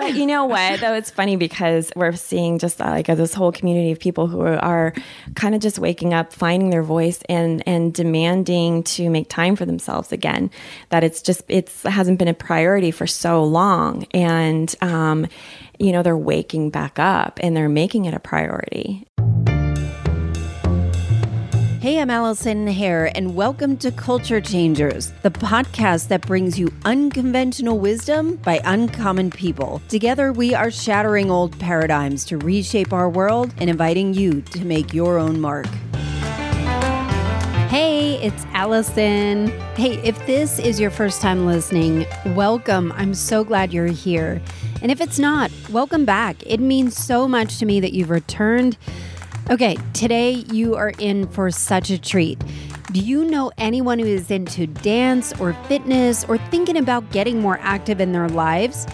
But you know what, though? It's funny because we're seeing just like this whole community of people who are kind of just waking up, finding their voice and demanding to make time for themselves again, that it's just, it hasn't been a priority for so long. And, you know, they're waking back up and they're making it a priority. Hey, I'm Allison Hare, and welcome to Culture Changers, the podcast that brings you unconventional wisdom by uncommon people. Together, we are shattering old paradigms to reshape our world and inviting you to make your own mark. Hey, it's Allison. Hey, if this is your first time listening, welcome. I'm so glad you're here. And if it's not, welcome back. It means so much to me that you've returned. Okay, today you are in for such a treat. Do you know anyone who is into dance or fitness or thinking about getting more active in their lives?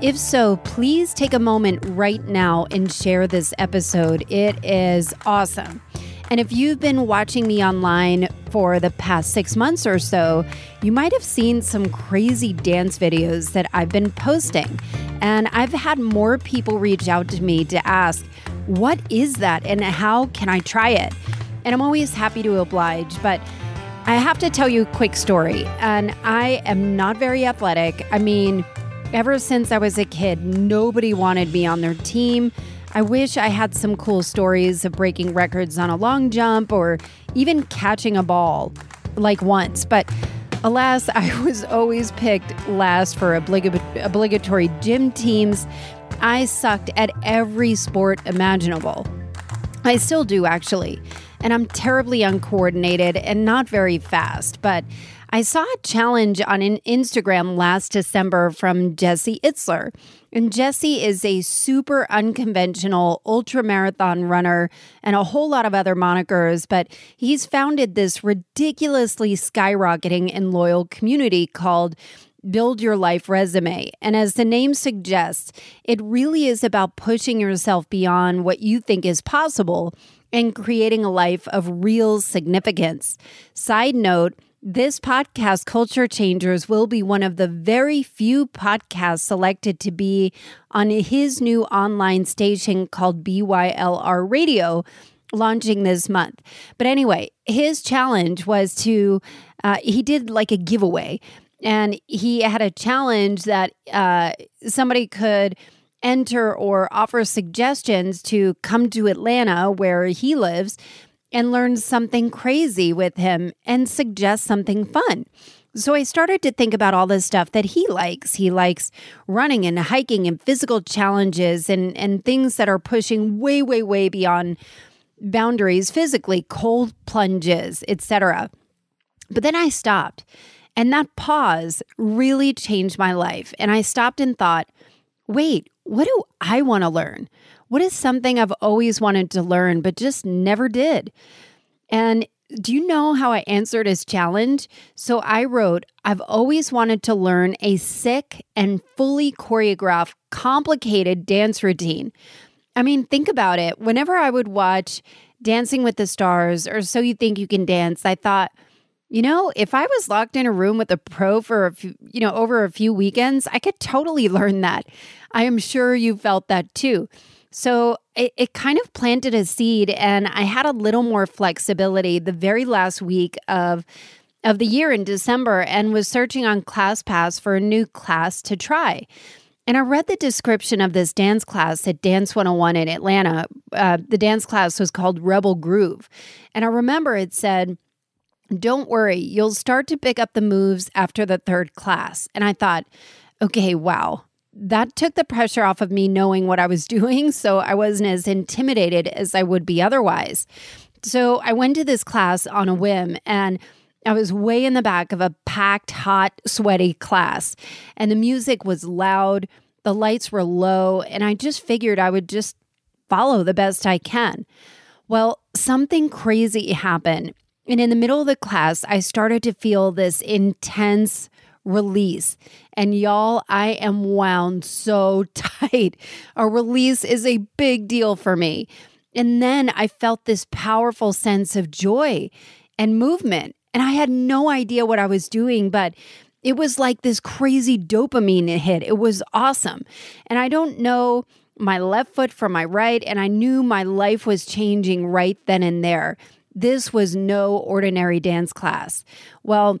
If so, please take a moment right now and share this episode. It is awesome. And if you've been watching me online for the past 6 months or so, you might have seen some crazy dance videos that I've been posting. And I've had more people reach out to me to ask, what is that and how can I try it? And I'm always happy to oblige, but I have to tell you a quick story. And I am not very athletic. I mean, ever since I was a kid, nobody wanted me on their team. I wish I had some cool stories of breaking records on a long jump or even catching a ball, like once. But alas, I was always picked last for obligatory gym teams. I sucked at every sport imaginable. I still do, actually. And I'm terribly uncoordinated and not very fast. But I saw a challenge on an Instagram last December from Jesse Itzler. And Jesse is a super unconventional ultramarathon runner and a whole lot of other monikers, but he's founded this ridiculously skyrocketing and loyal community called Build Your Life Resume. And as the name suggests, it really is about pushing yourself beyond what you think is possible and creating a life of real significance. Side note, this podcast, Culture Changers, will be one of the very few podcasts selected to be on his new online station called BYLR Radio, launching this month. But anyway, his challenge was to, he did like a giveaway, and he had a challenge that somebody could enter or offer suggestions to come to Atlanta, where he lives, and learn something crazy with him and suggest something fun. So I started to think about all this stuff that he likes. He likes running and hiking and physical challenges and things that are pushing way, way, way beyond boundaries physically, cold plunges, etc. But then I stopped. And that pause really changed my life. And I stopped and thought, wait, what do I want to learn? What is something I've always wanted to learn, but just never did? And do you know how I answered his challenge? So I wrote, I've always wanted to learn a sick and fully choreographed, complicated dance routine. I mean, think about it. Whenever I would watch Dancing with the Stars or So You Think You Can Dance, I thought, you know, if I was locked in a room with a pro for a few, over a few weekends, I could totally learn that. I am sure you felt that too. So it kind of planted a seed, and I had a little more flexibility the very last week of the year in December, and was searching on ClassPass for a new class to try. And I read the description of this dance class at Dance 101 in Atlanta. The dance class was called Reb3l Groove. And I remember it said, don't worry, you'll start to pick up the moves after the third class. And I thought, okay, wow. That took the pressure off of me knowing what I was doing, so I wasn't as intimidated as I would be otherwise. So I went to this class on a whim, and I was way in the back of a packed, hot, sweaty class. And the music was loud, the lights were low, and I just figured I would just follow the best I can. Well, something crazy happened. And in the middle of the class, I started to feel this intense release. And y'all, I am wound so tight. A release is a big deal for me. And then I felt this powerful sense of joy and movement. And I had no idea what I was doing, but It was like this crazy dopamine hit. It was awesome. And I don't know my left foot from my right, and I knew my life was changing right then and there. This was no ordinary dance class. Well,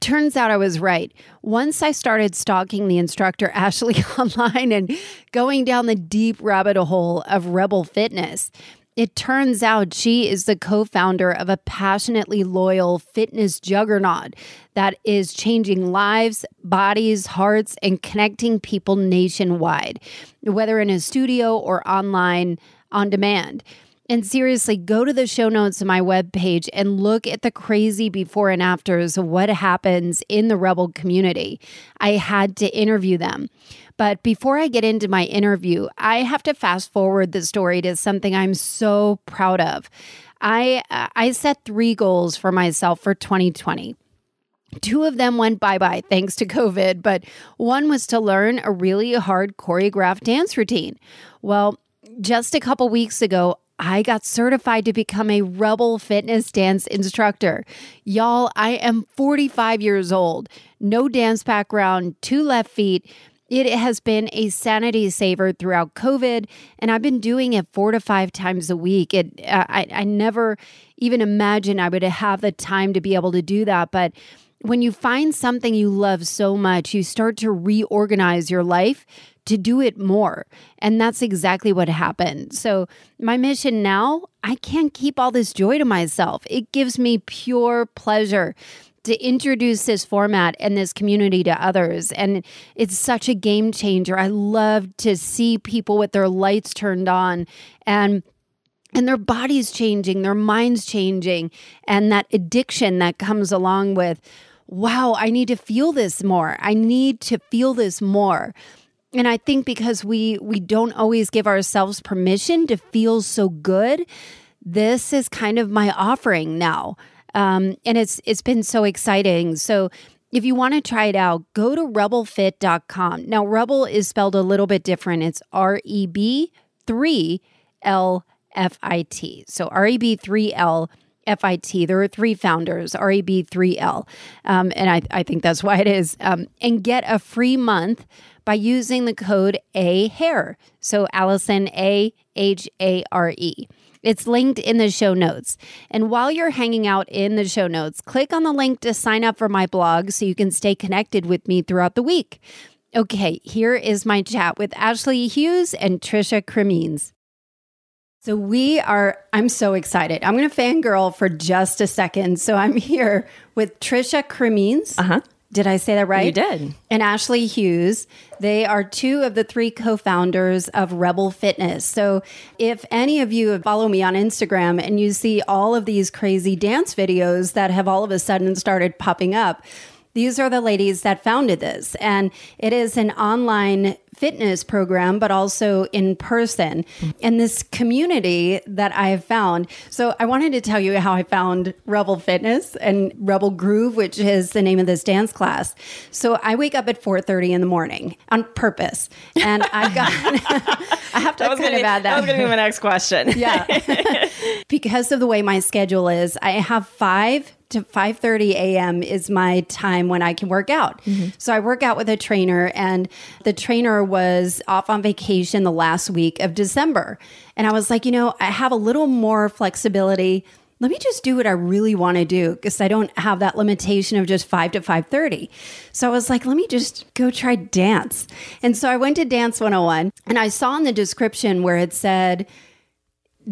turns out I was right. Once I started stalking the instructor, Ashleigh, online and going down the deep rabbit hole of Reb3l Fitness, it turns out she is the co-founder of a passionately loyal fitness juggernaut that is changing lives, bodies, hearts, and connecting people nationwide, whether in a studio or online on demand. And seriously, go to the show notes of my webpage and look at the crazy before and afters of what happens in the Reb3l community. I had to interview them. But before I get into my interview, I have to fast forward the story to something I'm so proud of. I set 3 goals for myself for 2020. 2 of them went bye-bye thanks to COVID, but one was to learn a really hard choreographed dance routine. Well, just a couple weeks ago, I got certified to become a Reb3l Fitness dance instructor. Y'all, I am 45 years old, no dance background, 2 left feet. It has been a sanity saver throughout COVID, and I've been doing it 4 to 5 times a week. I never even imagined I would have the time to be able to do that. But when you find something you love so much, you start to reorganize your life to do it more. And that's exactly what happened. So my mission now, I can't keep all this joy to myself. It gives me pure pleasure to introduce this format and this community to others. And it's such a game changer. I love to see people with their lights turned on and their bodies changing, their minds changing, and that addiction that comes along with, wow, I need to feel this more. I need to feel this more. And I think because we don't always give ourselves permission to feel so good, this is kind of my offering now. And it's been so exciting. So if you want to try it out, go to Reb3lfit.com. Now, Reb3l is spelled a little bit different. It's Reb3lfit. So Reb3lfit. There are 3 founders, Reb3l. And I think that's why it is. And get a free month by using the code AHARE. So Allison, AHARE. It's linked in the show notes. And while you're hanging out in the show notes, click on the link to sign up for my blog so you can stay connected with me throughout the week. Okay, here is my chat with Ashleigh Hughes and Tricia Cremeans. So I'm so excited. I'm going to fangirl for just a second. So I'm here with Tricia Cremeans. Uh-huh. Did I say that right? You did. And Ashleigh Hughes. They are 2 of the 3 co-founders of Reb3l Fitness. So if any of you follow me on Instagram and you see all of these crazy dance videos that have all of a sudden started popping up, these are the ladies that founded this. And it is an online fitness program, but also in person. And this community that I have found. So I wanted to tell you how I found Reb3l Fitness and Reb3l Groove, which is the name of this dance class. So I wake up at 4:30 in the morning on purpose. And I have to add that. That was going to be my next question. Yeah. Because of the way my schedule is, I have 5 to 5:30 a.m. is my time when I can work out. Mm-hmm. So I work out with a trainer, and the trainer was off on vacation the last week of December. And I was like, I have a little more flexibility. Let me just do what I really want to do because I don't have that limitation of just 5 to 5:30. So I was like, let me just go try dance. And so I went to Dance 101, and I saw in the description where it said,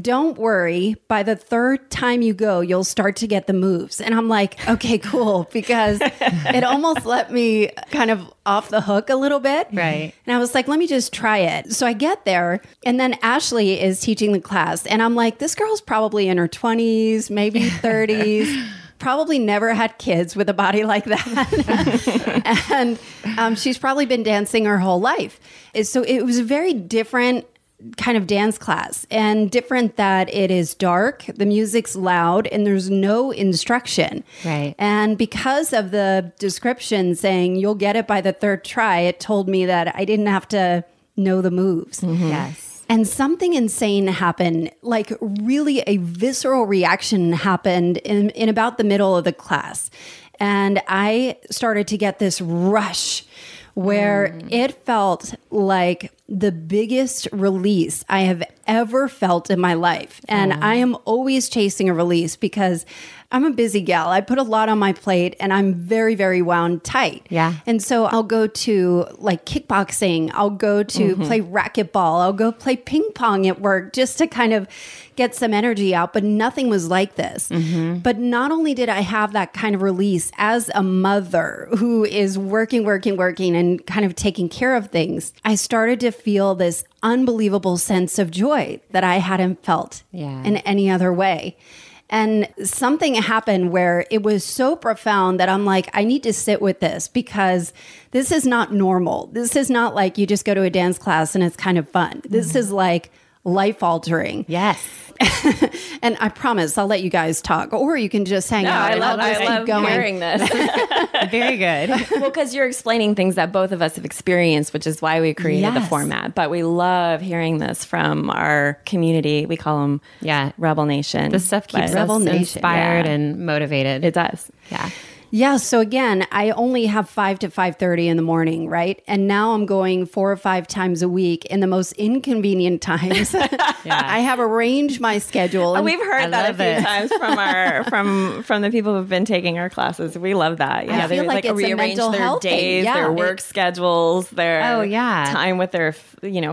don't worry, by the 3rd time you go, you'll start to get the moves. And I'm like, okay, cool, because it almost let me kind of off the hook a little bit. Right. And I was like, let me just try it. So I get there, and then Ashleigh is teaching the class. And I'm like, this girl's probably in her 20s, maybe 30s, probably never had kids with a body like that. And she's probably been dancing her whole life. So it was very different kind of dance class, and different that it is dark, the music's loud, and there's no instruction. Right. And because of the description saying you'll get it by the 3rd try, it told me that I didn't have to know the moves. Mm-hmm. Yes. And something insane happened, like really a visceral reaction happened in about the middle of the class. And I started to get this rush where it felt like the biggest release I have ever felt in my life. And I am always chasing a release because I'm a busy gal. I put a lot on my plate and I'm very, very wound tight. Yeah. And so I'll go to like kickboxing. I'll go to play racquetball. I'll go play ping pong at work just to kind of get some energy out. But nothing was like this. But not only did I have that kind of release as a mother who is working and kind of taking care of things, I started to feel this unbelievable sense of joy that I hadn't felt in any other way. And something happened where it was so profound that I'm like, I need to sit with this because this is not normal. This is not like you just go to a dance class and it's kind of fun. This is like life altering. Yes. And I promise I'll let you guys talk, or you can just hang out. I love hearing this. Very good. Well, because you're explaining things that both of us have experienced, which is why we created the format. But we love hearing this from our community. We call them Reb3l Nation. This stuff keeps us inspired and motivated. It does. Yeah. Yeah. So again, I only have 5 to 5:30 in the morning, right? And now I'm going 4 or 5 times a week in the most inconvenient times. I have arranged my schedule. And we've heard that a few times from our from the people who've been taking our classes. We love that. Yeah, they like it's rearrange a their days, their work schedules, their time with their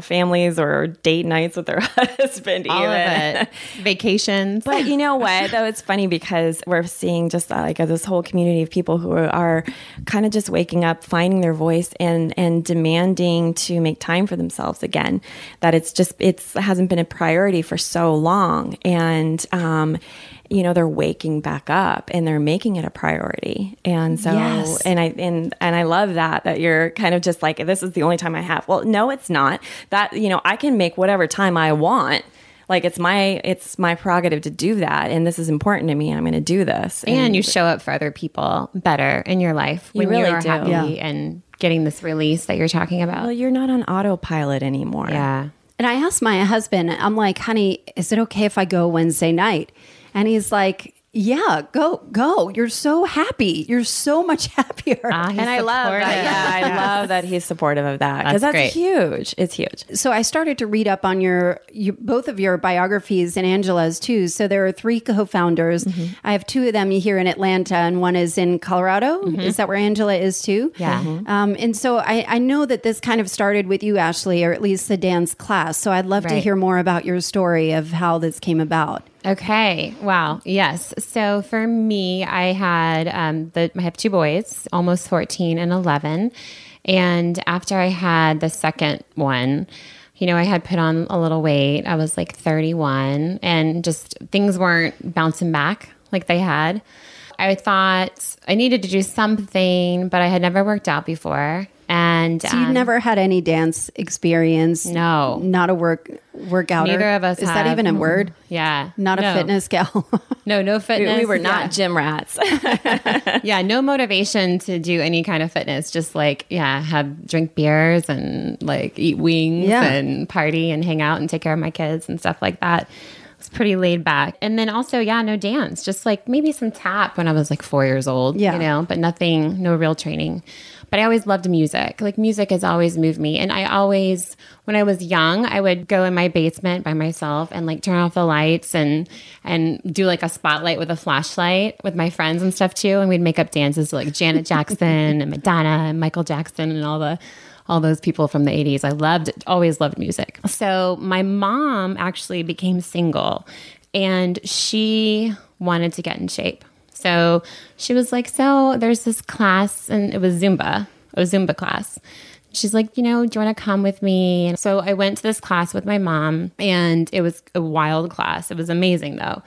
families or date nights with their husband, all even of it. Vacations. But you know what? Though it's funny because we're seeing just like this whole community of people who are kind of just waking up, finding their voice and demanding to make time for themselves again, that it hasn't been a priority for so long. And, they're waking back up and they're making it a priority. And so, and I love that you're kind of just like, this is the only time I have. Well, no, it's not that, I can make whatever time I want. Like it's my prerogative to do that, and this is important to me, and I'm going to do this. And you show up for other people better in your life when you really are happy and getting this release that you're talking about. Well, you're not on autopilot anymore. Yeah. And I asked my husband, I'm like, honey, is it okay if I go Wednesday night? And he's like, yeah, go. You're so happy. You're so much happier. And I love that. I love that he's supportive of that. Because that's huge. It's huge. So I started to read up on both of your biographies and Angela's too. So there are 3 co-founders. I have 2 of them here in Atlanta and one is in Colorado. Is that where Angela is too? Yeah. And so I know that this kind of started with you, Ashleigh, or at least the dance class. So I'd love to hear more about your story of how this came about. Okay. Wow. Yes. So for me, I have 2 boys, almost 14 and 11. And after I had the second one, I had put on a little weight. I was like 31 and just things weren't bouncing back like they had. I thought I needed to do something, but I had never worked out before. And so you never had any dance experience? No. Not a workouter? Neither of us have. Is that even a word? Yeah. Not a fitness gal? No fitness. We were not gym rats. No motivation to do any kind of fitness. Just drink beers and eat wings and party and hang out and take care of my kids and stuff like that. It's pretty laid back. And then also, no dance. Just maybe some tap when I was 4 years old, but nothing, no real training. But I always loved music. Music has always moved me. And I always, when I was young, I would go in my basement by myself and turn off the lights and do a spotlight with a flashlight with my friends and stuff too. And we'd make up dances to Janet Jackson and Madonna and Michael Jackson and all those people from the 80s. I always loved music. So my mom actually became single and she wanted to get in shape. So she was like, so there's this class, and it was Zumba, a Zumba class. She's like, do you want to come with me? And so I went to this class with my mom, and it was a wild class. It was amazing, though.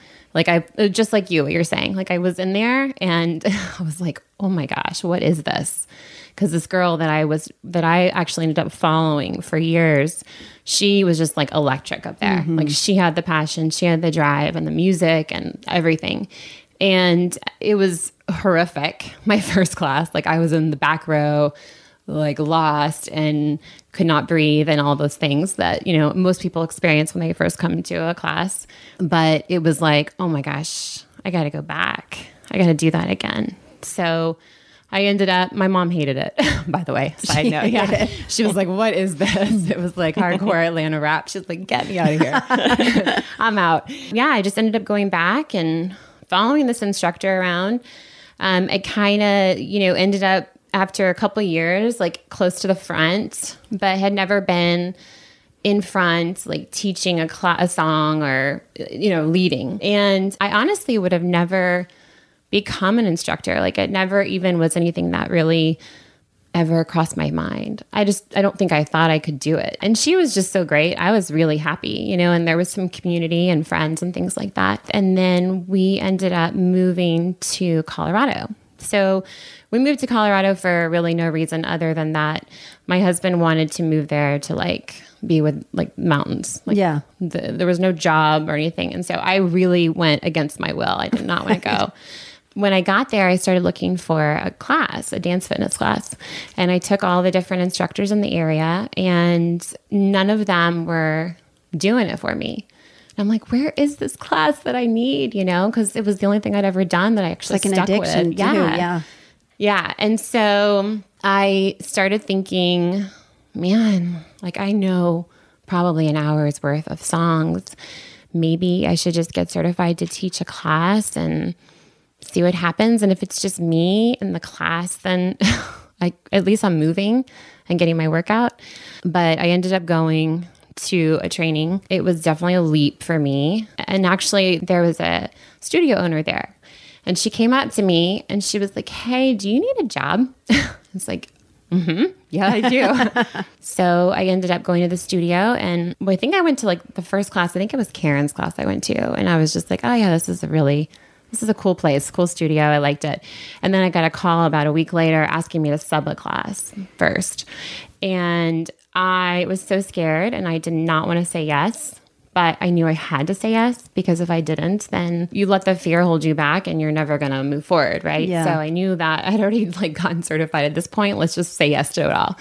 Just like you, what you're saying. I was in there, and I was like, oh my gosh, what is this? Because this girl that I actually ended up following for years, she was just electric up there. Mm-hmm. She had the passion, she had the drive, and the music, and everything. And it was horrific, my first class. I was in the back row, lost and could not breathe and all those things that, most people experience when they first come to a class. But it was oh my gosh, I got to go back. I got to do that again. So I ended up, my mom hated it, by the way. Side note. Yeah. She was like, what is this? It was like hardcore Atlanta rap. She's like, get me out of here. I'm out. Yeah. I just ended up going back and following this instructor around. It kind of, ended up after a couple of years, like close to the front, but had never been in front, like teaching a song or, leading. And I honestly would have never become an instructor. Like it never even was anything that really ever crossed my mind. I don't think I thought I could do it. And she was just so great. I was really happy, and there was some community and friends and things like that. And then we ended up moving to Colorado. So we moved to Colorado for really no reason other than that my husband wanted to move there to be with mountains. There was no job or anything. And so I really went against my will. I did not want to go. When I got there, I started looking for a dance fitness class. And I took all the different instructors in the area and none of them were doing it for me. And I'm like, where is this class that I need? Because it was the only thing I'd ever done that I actually stuck with. It's like an addiction too. Yeah. And so I started thinking, man, I know probably an hour's worth of songs. Maybe I should just get certified to teach a class and see what happens. And if it's just me in the class, then at least I'm moving and getting my workout. But I ended up going to a training. It was definitely a leap for me. And actually there was a studio owner there and she came up to me and she was like, hey, do you need a job? It's like, yeah, I do. So I ended up going to the studio and I think I went to the first class. I think it was Karen's class I went to. And I was just like, oh yeah, this is a cool place, cool studio. I liked it. And then I got a call about a week later asking me to sub a class first. And I was so scared and I did not want to say yes, but I knew I had to say yes because if I didn't, then you let the fear hold you back and you're never going to move forward, right? Yeah. So I knew that I'd already gotten certified at this point. Let's just say yes to it all.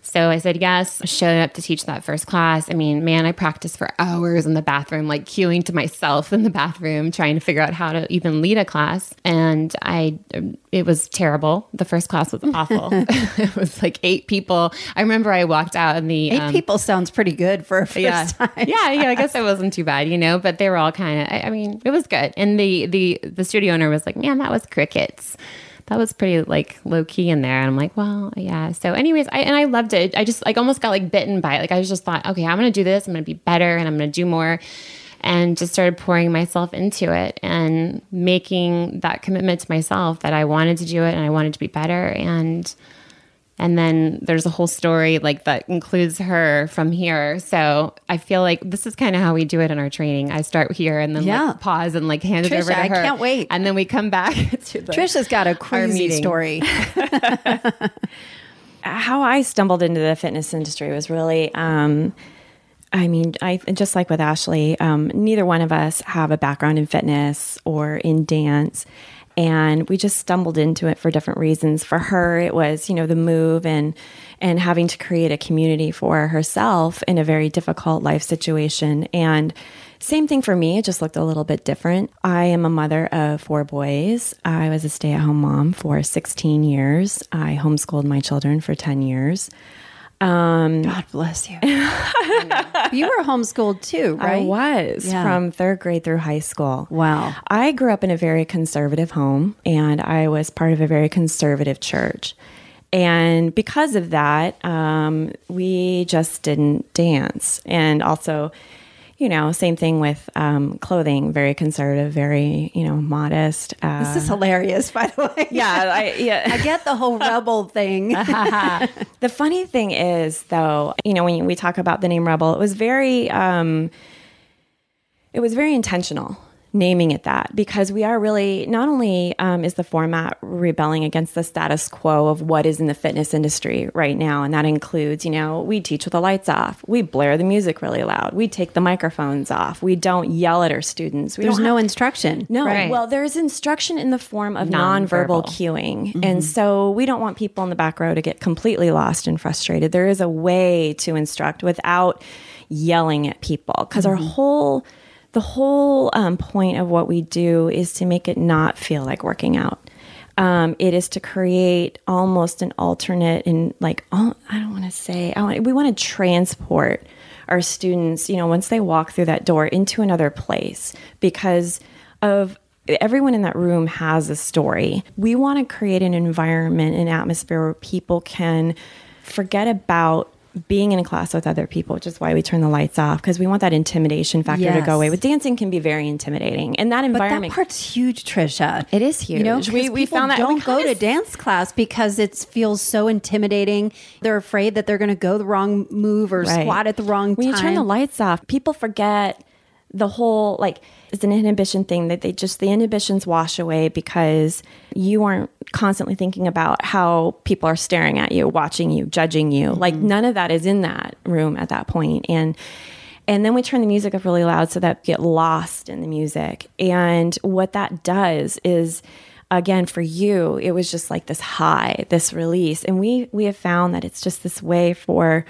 So I said yes, showed up to teach that first class. I mean, man, I practiced for hours in the bathroom, cueing to myself in the bathroom, trying to figure out how to even lead a class. And it was terrible. The first class was awful. It was 8 people. I remember I walked out and the... 8 people sounds pretty good for a first time. Yeah, I guess it wasn't too bad, but they were all kind of... I mean, it was good. And the studio owner was like, man, that was crickets. That was pretty low key in there. And I'm like, well, yeah. So anyways, I loved it. I just almost got bitten by it. I just thought, okay, I'm going to do this. I'm going to be better and I'm going to do more. And just started pouring myself into it and making that commitment to myself that I wanted to do it and I wanted to be better. And then there's a whole story that includes her from here. So I feel like this is kind of how we do it in our training. I start here and then pause and hand Tricia, it over to her. I can't wait. And then we come back to Tricia's got a crazy story. How I stumbled into the fitness industry was really, just like with Ashleigh, neither one of us have a background in fitness or in dance. And we just stumbled into it for different reasons. For her, it was, the move and having to create a community for herself in a very difficult life situation. And same thing for me. It just looked a little bit different. I am a mother of 4 boys. I was a stay-at-home mom for 16 years. I homeschooled my children for 10 years. God bless you. You were homeschooled too, right? I was from 3rd grade through high school. Wow. I grew up in a very conservative home and I was part of a very conservative church. And because of that, we just didn't dance. And also, same thing with clothing, very conservative, very, modest. This is hilarious, by the way. I get the whole rebel thing. The funny thing is, though, when we talk about the name Rebel, it was very intentional naming it that because we are really, not only is the format rebelling against the status quo of what is in the fitness industry right now. And that includes, we teach with the lights off. We blare the music really loud. We take the microphones off. We don't yell at our students. There's no instruction. No. Right. Well, there's instruction in the form of nonverbal cueing. Mm-hmm. And so we don't want people in the back row to get completely lost and frustrated. There is a way to instruct without yelling at people because our whole... The whole point of what we do is to make it not feel like working out. It is to create almost an alternate and like, oh, we want to transport our students, you know, once they walk through that door into another place, because of everyone in that room has a story. We want to create an environment, an atmosphere where people can forget about being in a class with other people, which is why we turn the lights off, because we want that intimidation factor to go away. But dancing can be very intimidating, and that environment. But that part's huge, Tricia. It is huge. You know, we found that don't go to dance class because it feels so intimidating. They're afraid that they're going to go the wrong move or squat at the wrong time. When you turn the lights off, people forget the whole it's an inhibition thing that the inhibitions wash away because you aren't constantly thinking about how people are staring at you, watching you, judging you. Mm-hmm. Like none of that is in that room at that point. And then we turn the music up really loud so that we get lost in the music. And what that does is, again, for you, it was just like this high, this release. And we have found that it's just this way for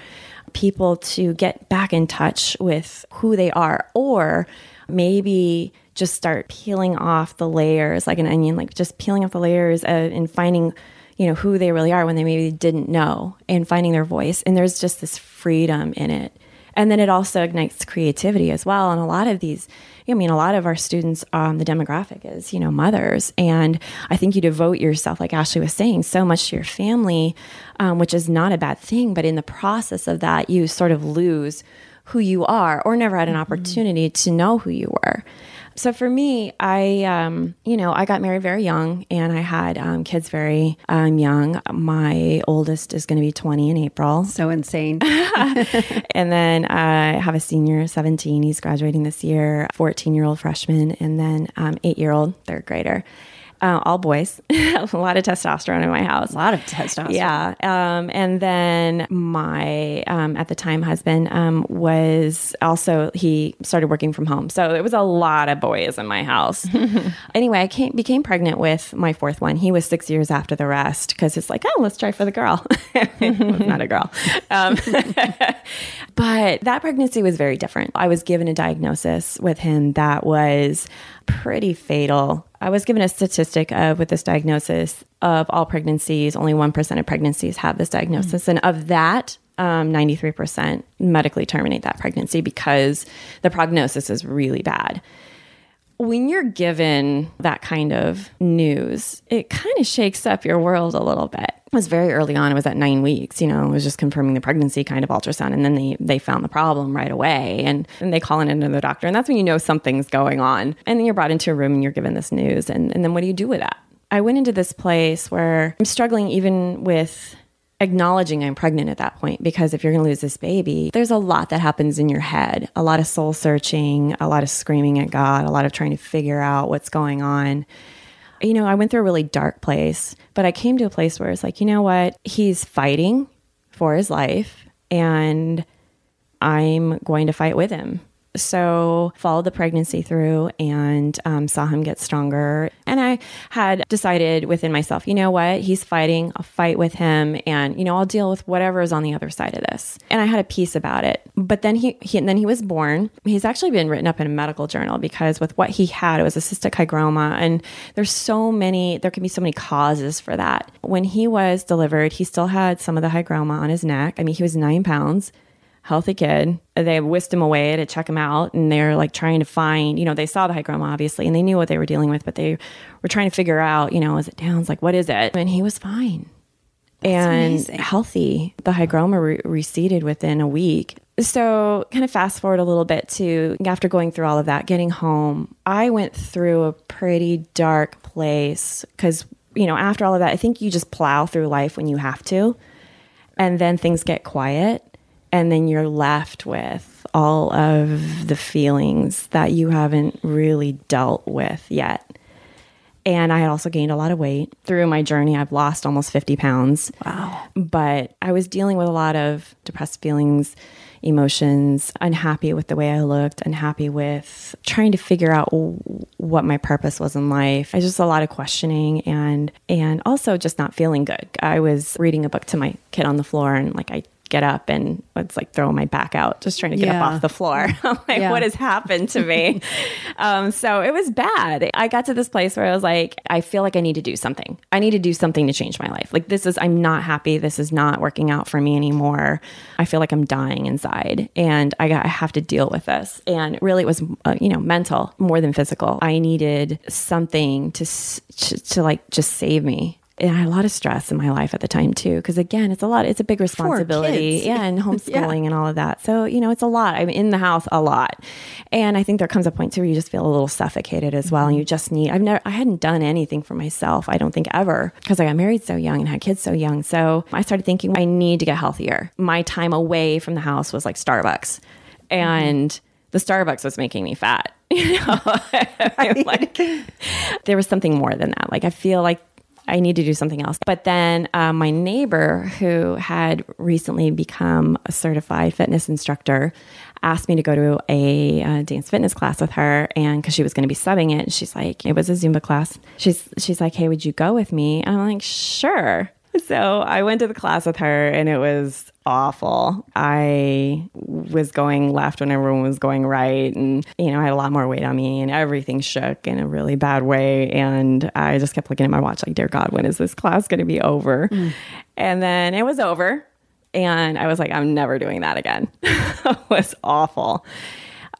people to get back in touch with who they are, or maybe just start peeling off the layers like an onion, like just peeling off the layers and finding, you know, who they really are when they maybe didn't know, and finding their voice. And there's just this freedom in it. And then it also ignites creativity as well. And a lot of these, a lot of our students, the demographic is, mothers. And I think you devote yourself, like Ashleigh was saying, so much to your family, which is not a bad thing. But in the process of that, you sort of lose who you are, or never had an opportunity to know who you were. So for me, I got married very young, and I had kids very young. My oldest is going to be 20 in April. So insane. And then I have a senior, 17. He's graduating this year, 14-year-old freshman, and then 8-year-old third grader. All boys, a lot of testosterone in my house. A lot of testosterone. Yeah. And then my, at the time, husband was also, he started working from home. So it was a lot of boys in my house. Anyway, I became pregnant with my fourth one. He was 6 years after the rest because it's like, oh, let's try for the girl. It was not a girl. But that pregnancy was very different. I was given a diagnosis with him that was pretty fatal. I was given a statistic of, with this diagnosis, of all pregnancies, only 1% of pregnancies have this diagnosis. Mm-hmm. And of that, 93% medically terminate that pregnancy because the prognosis is really bad. When you're given that kind of news, it kind of shakes up your world a little bit. It was very early on. It was at 9 weeks, it was just confirming the pregnancy kind of ultrasound. And then they found the problem right away, and they call in another doctor. And that's when you know something's going on. And then you're brought into a room and you're given this news. And then what do you do with that? I went into this place where I'm struggling even with acknowledging I'm pregnant at that point, because if you're going to lose this baby, there's a lot that happens in your head, a lot of soul searching, a lot of screaming at God, a lot of trying to figure out what's going on. I went through a really dark place, but I came to a place where it's like, you know what? He's fighting for his life, and I'm going to fight with him. So followed the pregnancy through and saw him get stronger. And I had decided within myself, you know what, he's fighting, I'll fight with him, and I'll deal with whatever is on the other side of this. And I had a peace about it. But then he was born. He's actually been written up in a medical journal because with what he had, it was a cystic hygroma, and there can be so many causes for that. When he was delivered, he still had some of the hygroma on his neck. He was 9 pounds. Healthy kid. They whisked him away to check him out, and they're like trying to find, they saw the hygroma obviously, and they knew what they were dealing with, but they were trying to figure out, is it Down's? Like, what is it? And he was fine. That's amazing. Healthy. The hygroma receded within a week. So kind of fast forward a little bit to after going through all of that, getting home, I went through a pretty dark place because, after all of that, I think you just plow through life when you have to, and then things get quiet. And then you're left with all of the feelings that you haven't really dealt with yet. And I had also gained a lot of weight. Through my journey, I've lost almost 50 pounds. Wow. But I was dealing with a lot of depressed feelings, emotions, unhappy with the way I looked, unhappy with trying to figure out what my purpose was in life. I just a lot of questioning and also just not feeling good. I was reading a book to my kid on the floor, and I get up and it's like throwing my back out, just trying to get up off the floor. I'm like, what has happened to me? So it was bad. I got to this place where I was like, I feel like I need to do something. I need to do something to change my life. Like, this is, I'm not happy. This is not working out for me anymore. I feel like I'm dying inside and I have to deal with this. And really it was, mental more than physical. I needed something to like just save me. And I had a lot of stress in my life at the time too, because again, it's a big responsibility, and homeschooling and all of that. So, it's a lot. I'm in the house a lot. And I think there comes a point too where you just feel a little suffocated as well. And you just need, I hadn't done anything for myself. I don't think ever, because I got married so young and had kids so young. So I started thinking I need to get healthier. My time away from the house was like Starbucks, and the Starbucks was making me fat. I'm like, there was something more than that. Like, I feel like I need to do something else. But then my neighbor, who had recently become a certified fitness instructor, asked me to go to a dance fitness class with her, and because she was going to be subbing it. And she's like, it was a Zumba class. She's like, hey, would you go with me? And I'm like, sure. So I went to the class with her, and it was awful. I was going left when everyone was going right. And, I had a lot more weight on me, and everything shook in a really bad way. And I just kept looking at my watch like, dear God, when is this class going to be over? And then it was over. And I was like, I'm never doing that again. It was awful.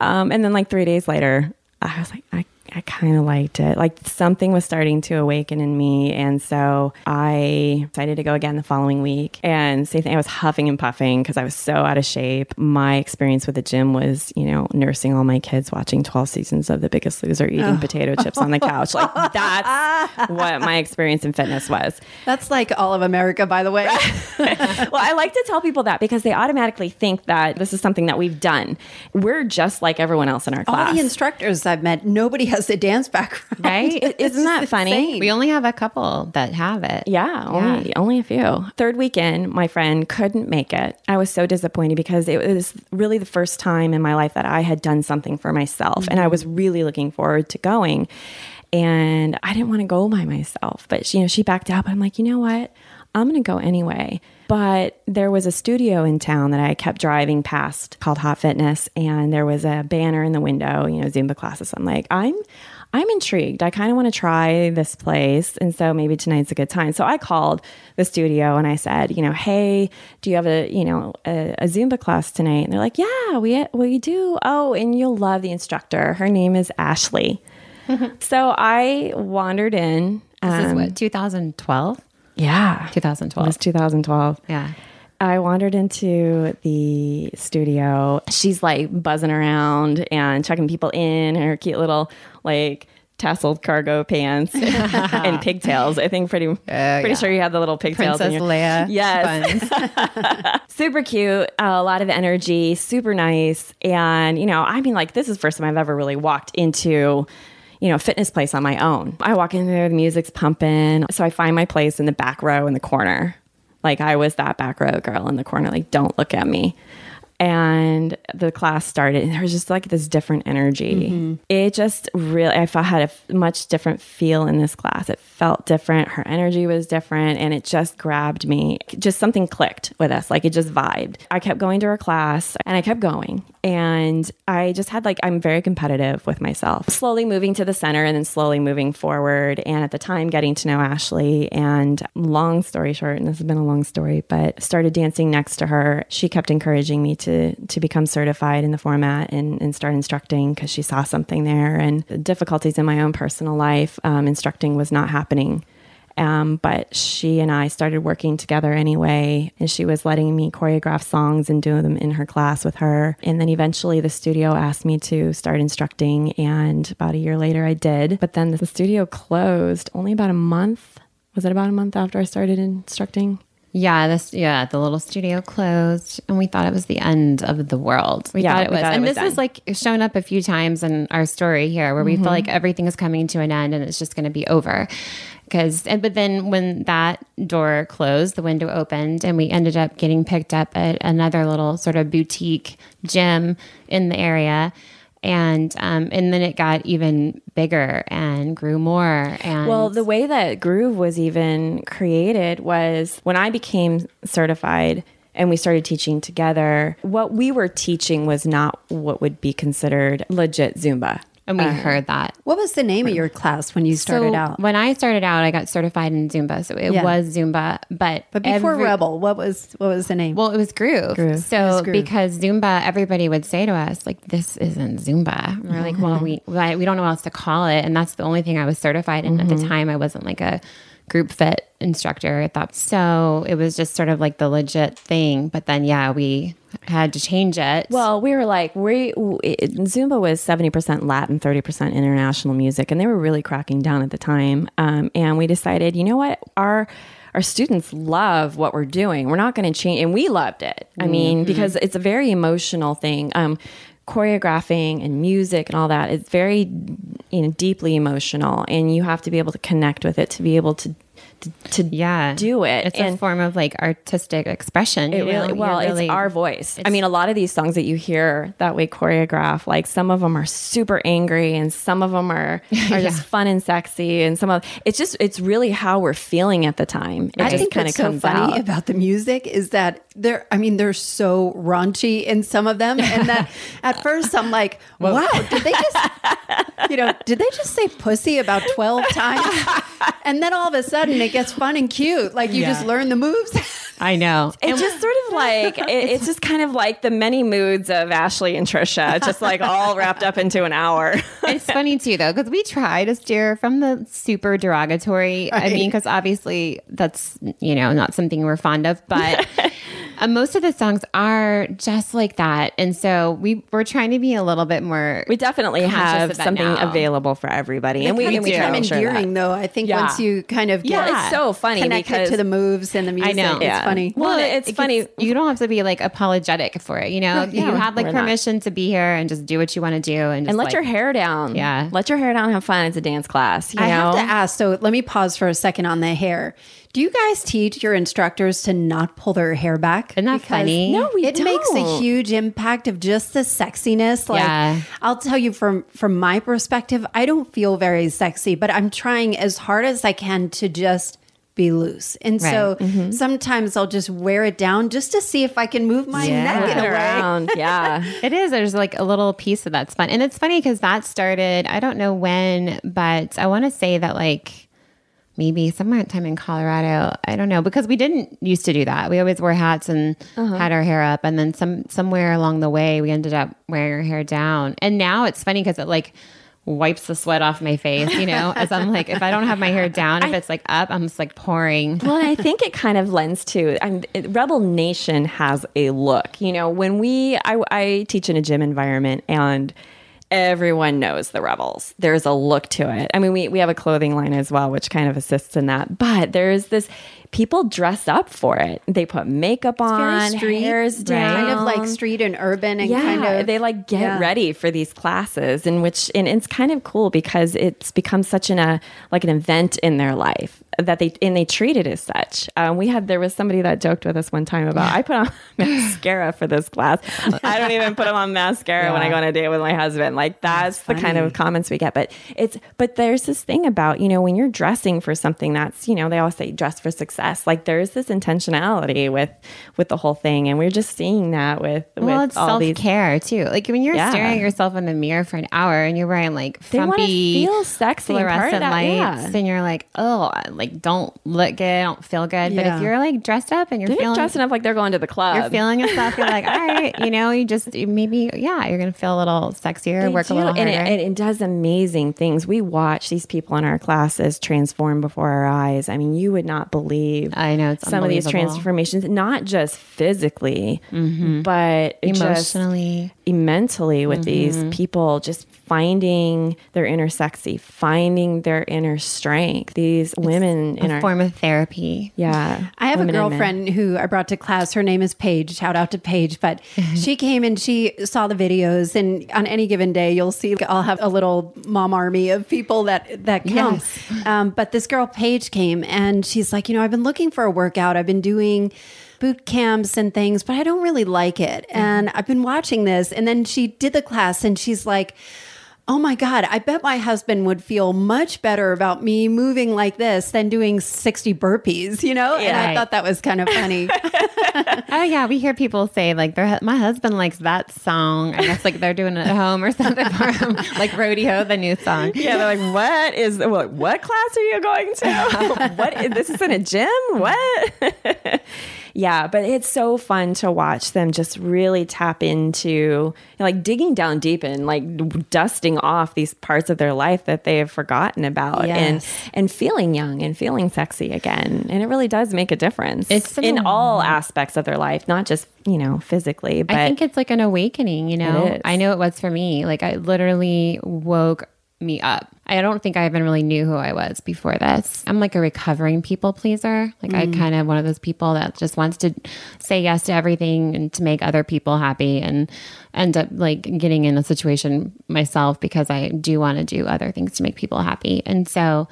And then like 3 days later, I was like, I kind of liked it. Like, something was starting to awaken in me. And so I decided to go again the following week. And same thing, I was huffing and puffing because I was so out of shape. My experience with the gym was, nursing all my kids, watching 12 seasons of The Biggest Loser, eating potato chips on the couch. Like, that's what my experience in fitness was. That's like all of America, by the way. Well, I like to tell people that because they automatically think that this is something that we've done. We're just like everyone else in our class. All the instructors I've met, nobody has the dance background, right? Isn't that funny? Insane. We only have a couple that have it. Yeah, only a few. Third weekend, my friend couldn't make it. I was so disappointed because it was really the first time in my life that I had done something for myself, and I was really looking forward to going. And I didn't want to go by myself, but she backed out. I'm like, you know what? I'm going to go anyway. But there was a studio in town that I kept driving past called Hot Fitness. And there was a banner in the window, Zumba classes. I'm like, I'm intrigued. I kind of want to try this place. And so maybe tonight's a good time. So I called the studio and I said, hey, do you have a Zumba class tonight? And they're like, yeah, we do. Oh, and you'll love the instructor. Her name is Ashleigh. So I wandered in. This is what, 2012? Yeah. 2012. It was 2012. Yeah. I wandered into the studio. She's like buzzing around and checking people in her cute little like tasseled cargo pants and pigtails. I think pretty sure you had the little pigtails. Princess Leia. Yes. Super cute. A lot of energy, super nice. And, this is the first time I've ever really walked into fitness place on my own. I walk in there, the music's pumping. So I find my place in the back row in the corner. Like, I was that back row girl in the corner, like, don't look at me. And the class started, and there was just like this different energy. It just really, I had a much different feel in this class. It felt different. Her energy was different, and it just grabbed me. Just something clicked with us. Like, it just vibed. I kept going to her class, and I kept going. And I just had I'm very competitive with myself. Slowly moving to the center and then slowly moving forward. And at the time, getting to know Ashleigh, and long story short, and this has been a long story, but started dancing next to her. She kept encouraging me to become certified in the format and start instructing because she saw something there, and the difficulties in my own personal life, instructing was not happening. But she and I started working together anyway, and she was letting me choreograph songs and do them in her class with her. And then eventually the studio asked me to start instructing, and about a year later I did. But then the studio closed only about a month. Was it about a month after I started instructing? Yeah, the little studio closed, and we thought it was the end of the world. We thought it was done. Is like shown up a few times in our story here, where we feel like everything is coming to an end and it's just going to be over. But then when that door closed, the window opened, and we ended up getting picked up at another little sort of boutique gym in the area. And then it got even bigger and grew more. And well, the way that Groove was even created was when I became certified and we started teaching together. What we were teaching was not what would be considered legit Zumba. And we heard that. What was the name of your class when you started out? When I started out, I got certified in Zumba. So it was Zumba. But before Reb3l, what was the name? Well, it was Groove. So because Zumba, everybody would say to us, like, this isn't Zumba. And we're like, well, we don't know what else to call it. And that's the only thing I was certified in. At the time, I wasn't like a group fit instructor. So it was just sort of like the legit thing. But then, we had to change it. Well, we were like, Zumba was 70% Latin, 30% international music, and they were really cracking down at the time. And we decided, you know what, our students love what we're doing. We're not going to change, and we loved it. I mean, because it's a very emotional thing. Choreographing and music and all that is very, deeply emotional, and you have to be able to connect with it to be able to do it. It's a form of like artistic expression. It's our voice. A lot of these songs that you hear that we choreograph, like some of them are super angry and some of them are just fun and sexy, and it's really how we're feeling at the time. I think what's so funny about the music is that they're so raunchy in some of them, and that at first I'm like, wow, did they just say pussy about 12 times? And then all of a sudden it gets fun and cute. Like you just learn the moves. I know. It's just sort of like, it's just kind of like the many moods of Ashleigh and Tricia, just like all wrapped up into an hour. It's funny too though, because we try to steer from the super derogatory. Right. Because obviously that's, not something we're fond of, but most of the songs are just like that. And so we're trying to be a little bit more. We definitely have something available for everybody. And we become endearing though. I think once you kind of get it's so funny connected to the moves and the music. I know. It's funny. Well, it's funny. You don't have to be like apologetic for it. You have like permission to be here and just do what you want to do. And just, let your hair down. Yeah. Let your hair down and have fun. It's a dance class. I have to ask. So let me pause for a second on the hair. Do you guys teach your instructors to not pull their hair back? Isn't that funny? No, we don't. It makes a huge impact of just the sexiness. Like, I'll tell you from my perspective, I don't feel very sexy, but I'm trying as hard as I can to just be loose. And so sometimes I'll just wear it down just to see if I can move my neck around. Yeah. It is. There's like a little piece of that's fun. And it's funny because that started, I don't know when, but I want to say that maybe sometime in Colorado. I don't know, because we didn't used to do that. We always wore hats and had our hair up. And then somewhere along the way, we ended up wearing our hair down. And now it's funny because it wipes the sweat off my face, as I'm like, if I don't have my hair down, if it's up, I'm just pouring. Well, I think it kind of lends to, Reb3l Nation has a look. When I teach in a gym environment, and everyone knows the Reb3ls. There's a look to it. We have a clothing line as well, which kind of assists in that. But there's this, people dress up for it. They put makeup on, hairs down. Kind of like street and urban, and they get ready for these classes. And it's kind of cool because it's become such an event in their life that they treat it as such. There was somebody that joked with us one time about, I put on mascara for this class. I don't even put on mascara when I go on a date with my husband. That's the kind of comments we get. But there's this thing about, when you're dressing for something that's, they always say dress for success. There's this intentionality with the whole thing. And we're just seeing that with all these. Well, it's self-care too. When you're staring at yourself in the mirror for an hour and you're wearing frumpy, feel sexy fluorescent lights, and you're don't look good, I don't feel good. Yeah. But if you're dressed up and you're dressing up like they're going to the club, you're feeling yourself. You're all right, you just maybe, you're going to feel a little sexier, work a little harder. And it does amazing things. We watch these people in our classes transform before our eyes. You would not believe. I know, it's some of these transformations, not just physically, but emotionally, mentally with these people just finding their inner sexy, finding their inner strength. These women in a form of therapy. Yeah. I have a girlfriend who I brought to class. Her name is Paige. Shout out to Paige. But she came and she saw the videos, and on any given day you'll see I'll have a little mom army of people that come. Yes. But this girl Paige came and she's like, I've been looking for a workout. I've been doing boot camps and things, but I don't really like it. And I've been watching this. And then she did the class and she's like, oh my God, I bet my husband would feel much better about me moving like this than doing 60 burpees, you know? Yeah, and I thought that was kind of funny. Oh yeah. We hear people say like, my husband likes that song. I guess like they're doing it at home or something for him, like Rodeo, the new song. Yeah. They're like, what class are you going to? This is in a gym? What? Yeah, but it's so fun to watch them just really tap into, you know, like digging down deep and like dusting off these parts of their life that they have forgotten about. Yes. and feeling young and feeling sexy again. And it really does make a difference. It's in all aspects of their life, not just, you know, physically. But I think it's like an awakening, you know? I know it was for me. Like I literally woke me up. I don't think I even really knew who I was before this. I'm like a recovering people pleaser. Like I kind of one of those people that just wants to say yes to everything and to make other people happy and end up like getting in a situation myself because I do want to do other things to make people happy. And so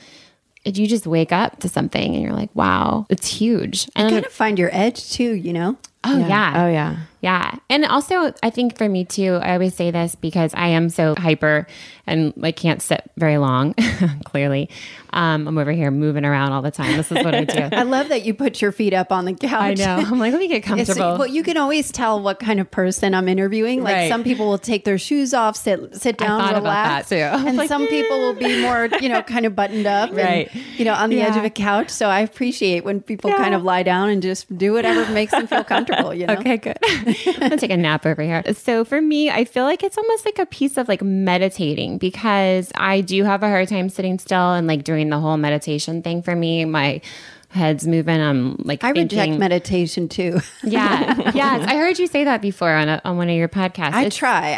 you just wake up to something and you're like, wow, it's huge. And you kind of find your edge too, you know? Oh, yeah. Oh, yeah. Yeah. And also, I think for me too, I always say this because I am so hyper and like can't sit very long, clearly. I'm over here moving around all the time. This is what I do. I love that you put your feet up on the couch. I know. I'm like, let me get comfortable. Well, you can always tell what kind of person I'm interviewing. Like some people will take their shoes off, sit down, relax. About that too. And like, some people will be more, you know, kind of buttoned up and, you know, on the edge of a couch. So I appreciate when people kind of lie down and just do whatever makes them feel comfortable, you know? Okay, good. I'm gonna take a nap over here. So for me, I feel like it's almost like a piece of like meditating because I do have a hard time sitting still and like doing the whole meditation thing for me. My head's moving. I'm like thinking. Reject meditation too. Yeah. Yes. I heard you say that before on one of your podcasts. I try.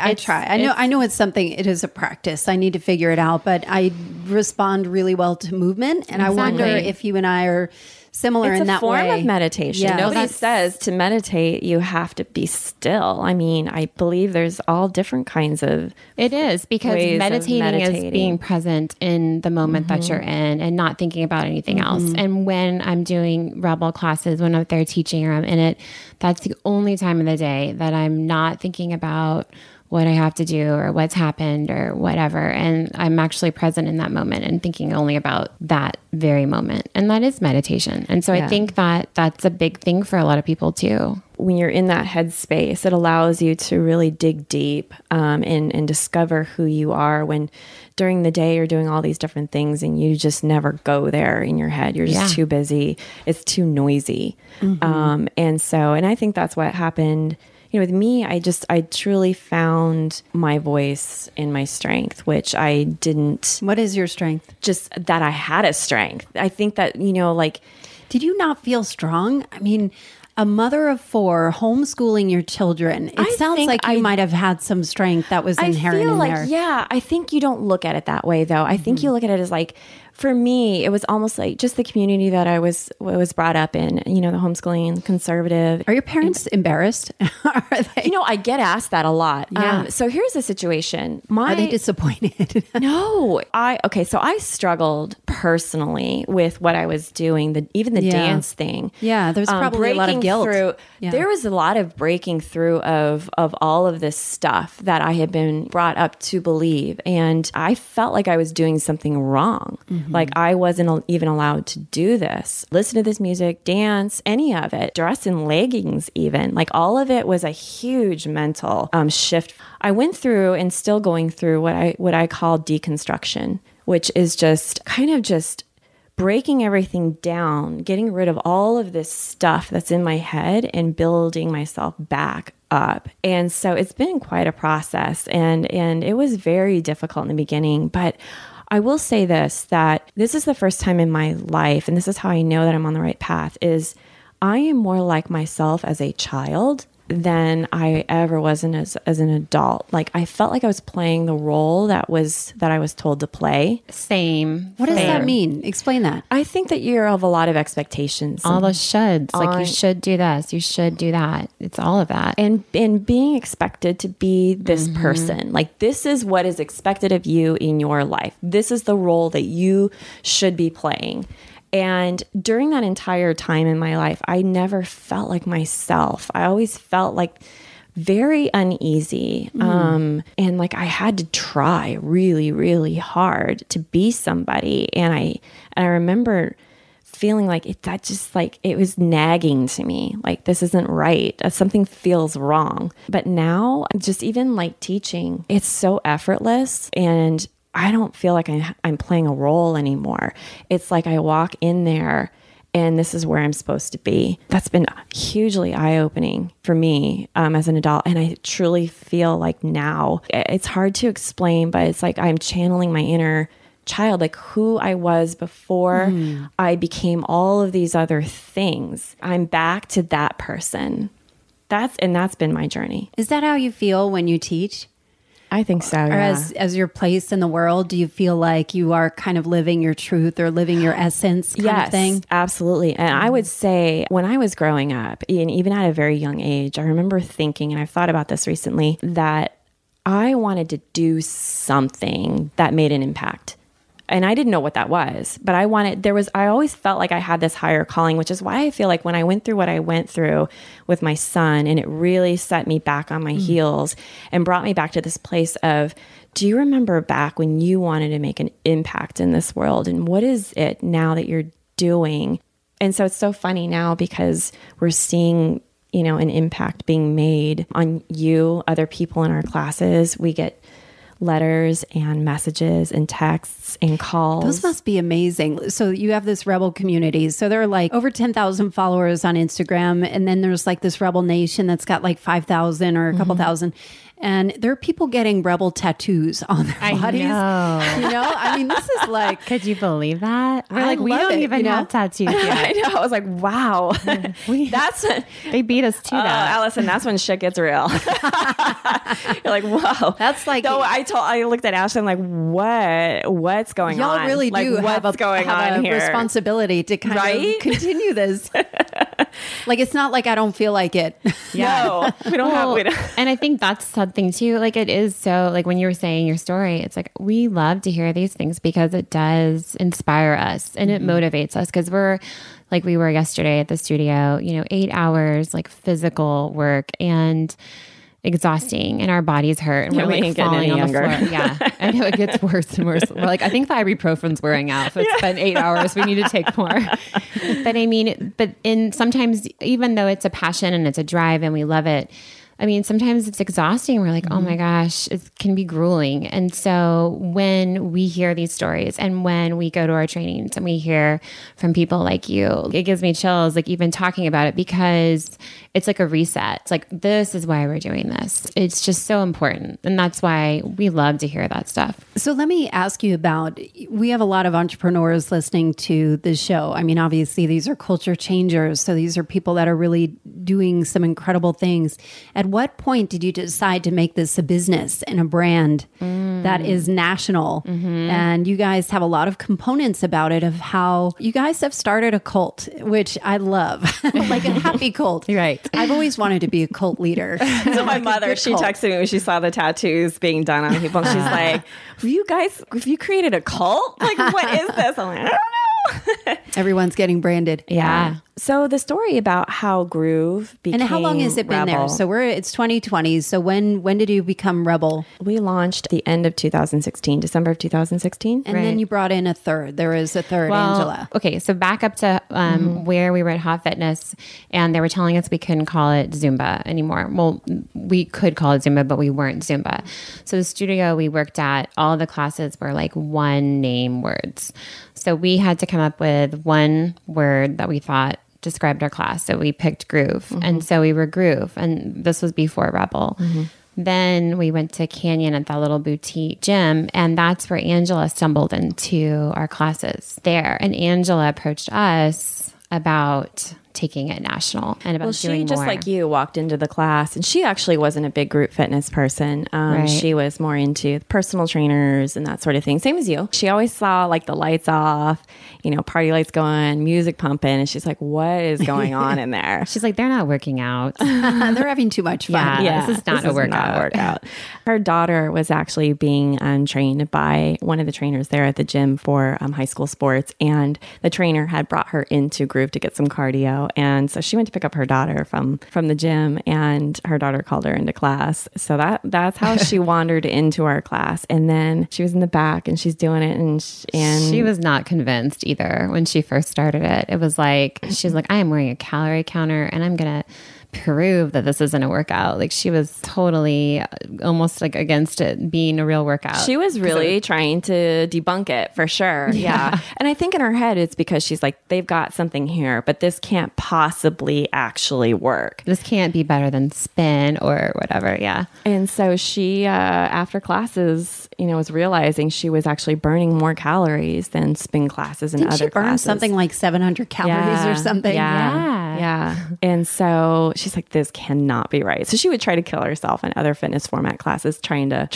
I know it's something, it is a practice. I need to figure it out, but I respond really well to movement. And I wonder if you and I are similar in that way. It's a form of meditation. Yeah. Nobody says to meditate, you have to be still. I mean, I believe there's all different kinds of It is because meditating is being present in the moment that you're in and not thinking about anything else. And when I'm doing Rebel classes, when I'm there teaching or I'm in it, that's the only time of the day that I'm not thinking about what I have to do or what's happened or whatever. And I'm actually present in that moment and thinking only about that very moment. And that is meditation. And so I think that that's a big thing for a lot of people too. When you're in that headspace, it allows you to really dig deep and discover who you are when during the day you're doing all these different things and you just never go there in your head. You're just too busy. It's too noisy. And I think that's what happened. You know, with me, I truly found my voice and my strength, which I didn't. What is your strength? Just that I had a strength. I think that, you know, like. Did you not feel strong? I mean, a mother of four homeschooling your children. It sounds like you might have had some strength that was inherent in there. Yeah. I think you don't look at it that way though. I think you look at it as like, for me, it was almost like just the community that I was brought up in, you know, the homeschooling, conservative. Are your parents embarrassed? Are they? You know, I get asked that a lot. Yeah. So here's the situation. Are they disappointed? No. So I struggled personally with what I was doing, even the dance thing. Yeah, there was probably a lot of guilt. There was a lot of breaking through of all of this stuff that I had been brought up to believe. And I felt like I was doing something wrong. Mm-hmm. Like I wasn't even allowed to do this, listen to this music, dance, any of it, dress in leggings even. Like all of it was a huge mental shift. I went through and still going through what I call deconstruction, which is just kind of just breaking everything down, getting rid of all of this stuff that's in my head and building myself back up. And so it's been quite a process and it was very difficult in the beginning, but I will say this, that this is the first time in my life, and this is how I know that I'm on the right path, is I am more like myself as a child than I ever was as an adult. Like I felt like I was playing the role that I was told to play. Same. What does that mean? Explain that. I think that you're of a lot of expectations. All those shoulds. Like you should do this. You should do that. It's all of that. And being expected to be this person. Like this is what is expected of you in your life. This is the role that you should be playing. And during that entire time in my life, I never felt like myself. I always felt like very uneasy. And like I had to try really, really hard to be somebody. And I remember feeling like it was nagging to me. Like, this isn't right. Something feels wrong. But now, just even like teaching, it's so effortless, and I don't feel like I'm playing a role anymore. It's like I walk in there and this is where I'm supposed to be. That's been hugely eye-opening for me as an adult. And I truly feel like now, it's hard to explain, but it's like I'm channeling my inner child, like who I was before I became all of these other things. I'm back to that person. That's been my journey. Is that how you feel when you teach? I think so, yeah. Or as your place in the world, do you feel like you are kind of living your truth or living your essence kind of thing? Yes, absolutely. And I would say when I was growing up, and even at a very young age, I remember thinking, and I've thought about this recently, that I wanted to do something that made an impact. And I didn't know what that was, but I always felt like I had this higher calling, which is why I feel like when I went through what I went through with my son, and it really set me back on my heels and brought me back to this place of, do you remember back when you wanted to make an impact in this world? And what is it now that you're doing? And so it's so funny now because we're seeing, you know, an impact being made on you, other people in our classes. We get letters and messages and texts and calls. Those must be amazing. So you have this Rebel community. So there are like over 10,000 followers on Instagram. And then there's like this Rebel Nation that's got like 5,000 or a couple thousand. And there are people getting Rebel tattoos on their bodies. I know. You know, I mean, this is like... Could you believe that? We're like, we don't even have tattoos yet. I know. I was like, wow. They beat us to that. Allison, that's when shit gets real. You're like, whoa. That's like... So I looked at Ashleigh, I'm like, what's going on? Y'all really do have a responsibility to kind of continue this. Like, it's not like I don't feel like it. Yeah. No, we don't. And I think that's something too. Like, it is so, like when you were saying your story, it's like, we love to hear these things because it does inspire us and it motivates us, because we're like, we were yesterday at the studio, you know, 8 hours, like physical work and exhausting, and our bodies hurt, and we're like falling on the floor. Yeah, I know, it gets worse and worse. We're like, I think the ibuprofen's wearing out. So it's been 8 hours. We need to take more. But I mean, sometimes even though it's a passion and it's a drive and we love it, I mean, sometimes it's exhausting. We're like, oh my gosh, it can be grueling. And so when we hear these stories and when we go to our trainings and we hear from people like you, it gives me chills, like even talking about it, because it's like a reset. It's like, this is why we're doing this. It's just so important. And that's why we love to hear that stuff. So let me ask you we have a lot of entrepreneurs listening to this show. I mean, obviously these are culture changers. So these are people that are really doing some incredible things. At what point did you decide to make this a business and a brand that is national? And you guys have a lot of components about it, of how you guys have started a cult, which I love, like a happy cult. Right. I've always wanted to be a cult leader. So my mother, she texted me when she saw the tattoos being done on people. She's like, have you created a cult? Like, what is this? I'm like, I don't know. Everyone's getting branded. Yeah. So the story about how Groove became and how long has it been Rebel? There? So it's 2020. So when did you become Rebel? We launched the end of 2016, December of 2016, and then you brought in a third. There is a third, Angela. Okay, so back up to where we were at Hot Fitness, and they were telling us we couldn't call it Zumba anymore. Well, we could call it Zumba, but we weren't Zumba. So the studio we worked at, all the classes were like one name words. So we had to come up with one word that we thought described our class. So we picked Groove. And so we were Groove. And this was before Rebel. Then we went to Canyon at that little boutique gym. And that's where Angela stumbled into our classes there. And Angela approached us about taking it national and about doing more. Well, she just like you walked into the class, and she actually wasn't a big group fitness person. She was more into personal trainers and that sort of thing. Same as you. She always saw like the lights off, you know, party lights going, music pumping. And she's like, what is going on in there? She's like, they're not working out. They're having too much fun. Yeah, This is not a workout. Her daughter was actually being trained by one of the trainers there at the gym for high school sports. And the trainer had brought her into Groove to get some cardio. ago. And so she went to pick up her daughter from the gym, and her daughter called her into class. So that's how she wandered into our class. And then she was in the back and she's doing it. And she was not convinced either when she first started it. It was like, she's like, I am wearing a calorie counter and I'm going to prove that this isn't a workout. Like, she was totally almost like against it being a real workout. She was really trying to debunk it for sure. Yeah. And I think in her head, it's because she's like, they've got something here, but this can't possibly actually work. This can't be better than spin or whatever. Yeah. And so she, after classes, was realizing she was actually burning more calories than spin classes and other classes. She burned something like 700 calories or something. Yeah. And so she's like, this cannot be right. So she would try to kill herself in other fitness format classes, trying to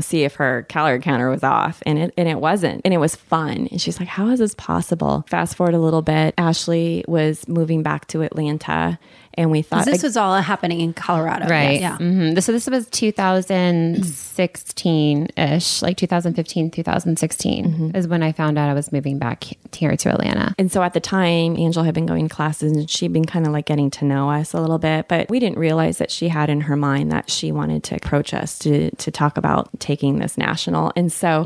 see if her calorie counter was off, and it wasn't, and it was fun. And she's like, how is this possible? Fast forward a little bit, Ashleigh was moving back to Atlanta, and we thought this was all happening in Colorado, right? Yeah. Mm-hmm. So this was 2016 ish, like 2015, 2016 is when I found out I was moving back here to Atlanta. And so at the time, Angela had been going to classes, and she'd been kind of like getting to know us a little bit, but we didn't realize that she had in her mind that she wanted to approach us to talk about taking this national. And so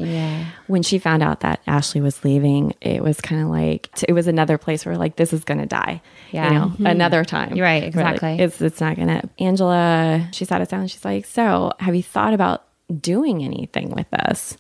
when she found out that Ashleigh was leaving, it was kind of like, it was another place where like, this is going to die, another time. You're right. Exactly. Like, it's not going to. Angela, she sat us down and she's like, so have you thought about doing anything with us?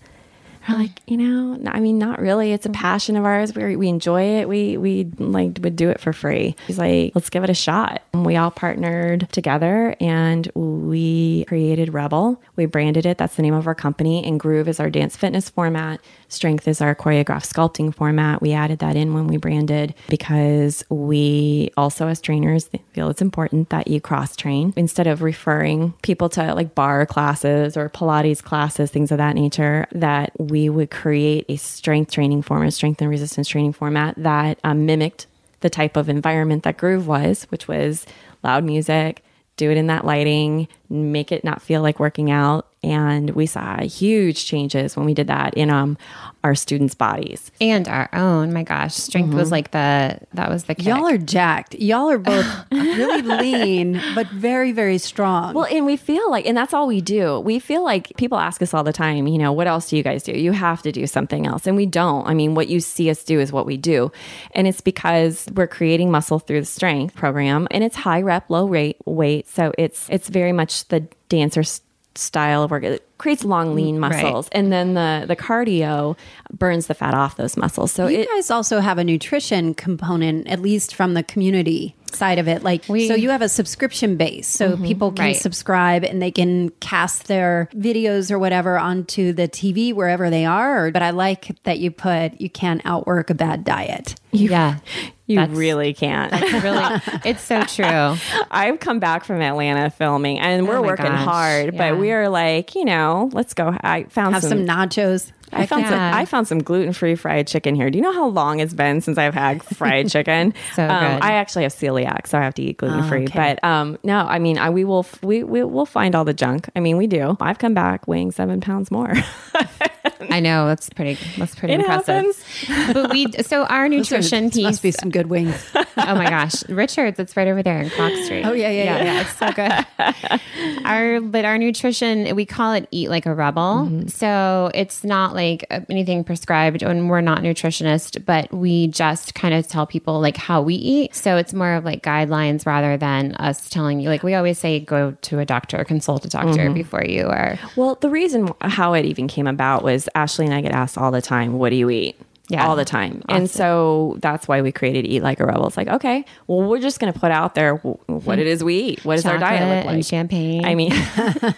We're like, not really. It's a passion of ours. We enjoy it. We like would do it for free. She's like, let's give it a shot. And we all partnered together and we created Reb3l. We branded it. That's the name of our company. And Groove is our dance fitness format. Strength is our choreographed sculpting format. We added that in when we branded because we also as trainers feel it's important that you cross train. Instead of referring people to like bar classes or Pilates classes, things of that nature, that we would create a strength training format, strength and resistance training format that mimicked the type of environment that Groove was, which was loud music, do it in that lighting, make it not feel like working out. And we saw huge changes when we did that in our students' bodies. And our own, my gosh, strength was like that was the kick. Y'all are jacked. Y'all are both really lean, but very, very strong. Well, and we feel like, and that's all we do. We feel like people ask us all the time, what else do you guys do? You have to do something else. And we don't. I mean, what you see us do is what we do. And it's because we're creating muscle through the strength program, and it's high rep, low rate weight. So it's very much the dancer's style of work. It creates long, lean muscles. Right. And then the cardio burns the fat off those muscles. So you guys also have a nutrition component, at least from the community side of it. Like, so you have a subscription base. So people can subscribe and they can cast their videos or whatever onto the TV wherever they are. But I like that you put, you can't outwork a bad diet. You really can't. It's so true. I've come back from Atlanta filming and we're working hard, but we are like, let's go. I found some nachos. I found some gluten-free fried chicken here. Do you know how long it's been since I've had fried chicken? Good. I actually have celiac, so I have to eat gluten-free. Oh, okay. But no, I mean, we will find all the junk. I mean, we do. I've come back weighing 7 pounds more. I know, that's pretty impressive. Happens. But our nutrition piece must be some good wings. Oh my gosh, Richards, it's right over there in Clark Street. Oh yeah, it's so good. Our nutrition, we call it Eat Like a Reb3l. So it's not like anything prescribed, and we're not nutritionists, but we just kind of tell people like how we eat. So it's more of like guidelines rather than us telling you. Like we always say, go to a doctor, consult a doctor before you are. Well, the reason how it even came about was Ashleigh and I get asked all the time, what do you eat? Yeah. All the time. Awesome. And so that's why we created Eat Like a Reb3l. It's like, okay, well, we're just going to put out there what it is we eat. What does our diet look like? And champagne. I mean,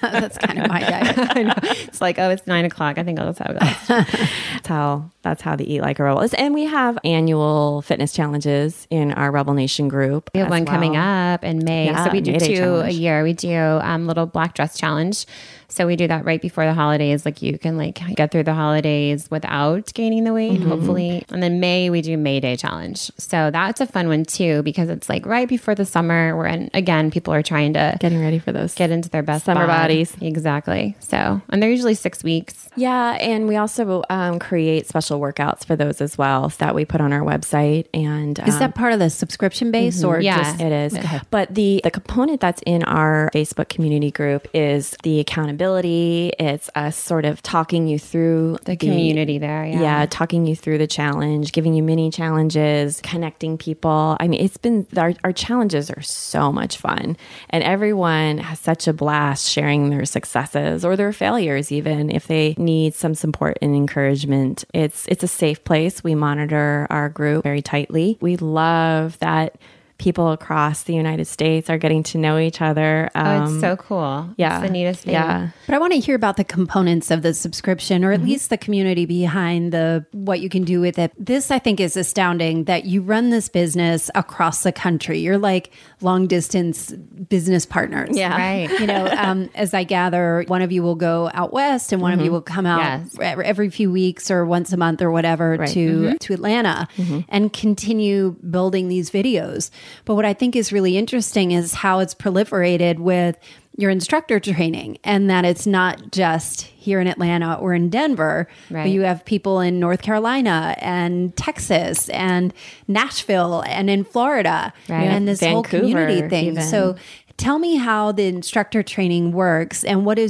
that's kind of my diet. I know. It's like, oh, it's 9 o'clock. I think I'll just have that. That's how the Eat Like a Reb3l is. And we have annual fitness challenges in our Reb3l Nation group. We have one coming up in May. Yeah, so we do May two a year. We do Little Black Dress Challenge, So we do that right before the holidays. Like you can like get through the holidays without gaining the weight, mm-hmm. hopefully. And then May, we do May Day Challenge. So that's a fun one too, because it's like right before the summer where, and again, people are trying to getting ready for those, get into their best summer bodies. Exactly. So, and they're usually 6 weeks. Yeah. And we also create special workouts for those as well that we put on our website. And is that part of the subscription base mm-hmm. or yeah, just it is. Okay. But the component that's in our Facebook community group is the accountability. It's us sort of talking you through the community there. Yeah. Yeah. Talking you through the challenge, giving you mini challenges, connecting people. I mean, it's been, our challenges are so much fun and everyone has such a blast sharing their successes or their failures, even if they need some support and encouragement. It's a safe place. We monitor our group very tightly. We love that people across the United States are getting to know each other. Oh, it's so cool. Yeah. It's the neatest thing. Yeah. But I want to hear about the components of the subscription, or at mm-hmm. least the community behind the what you can do with it. This, I think, is astounding that you run this business across the country. You're like long distance business partners. Yeah. Right. You know, as I gather, one of you will go out west and one mm-hmm. of you will come out yes. every few weeks or once a month or whatever right. Mm-hmm. to Atlanta mm-hmm. and continue building these videos. But what I think is really interesting is how it's proliferated with your instructor training, and that it's not just here in Atlanta or in Denver, right. but you have people in North Carolina and Texas and Nashville and in Florida right. and this Vancouver, whole community thing. Even. So tell me how the instructor training works and what are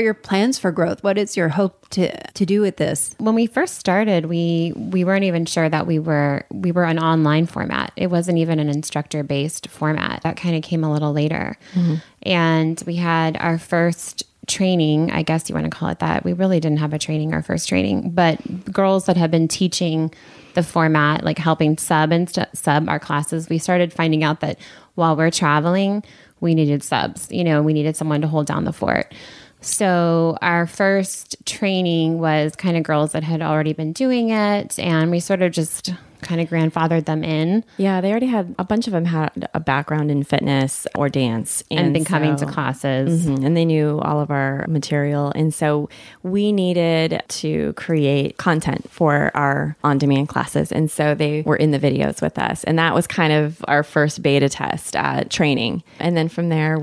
your plans for growth? What is your hope to do with this? When we first started, we weren't even sure that we were an online format. It wasn't even an instructor-based format. That kind of came a little later. Mm-hmm. And we had our first training, I guess you want to call it that. We really didn't have a training, our first training, but girls that had been teaching the format, like helping sub our classes, we started finding out that while we're traveling, we needed subs, we needed someone to hold down the fort. So our first training was kind of girls that had already been doing it, and we sort of just kind of grandfathered them in. Yeah, they already had, a bunch of them had a background in fitness or dance. And been coming to classes. Mm-hmm, and they knew all of our material. And so we needed to create content for our on-demand classes. And so they were in the videos with us. And that was kind of our first beta test training. And then from there,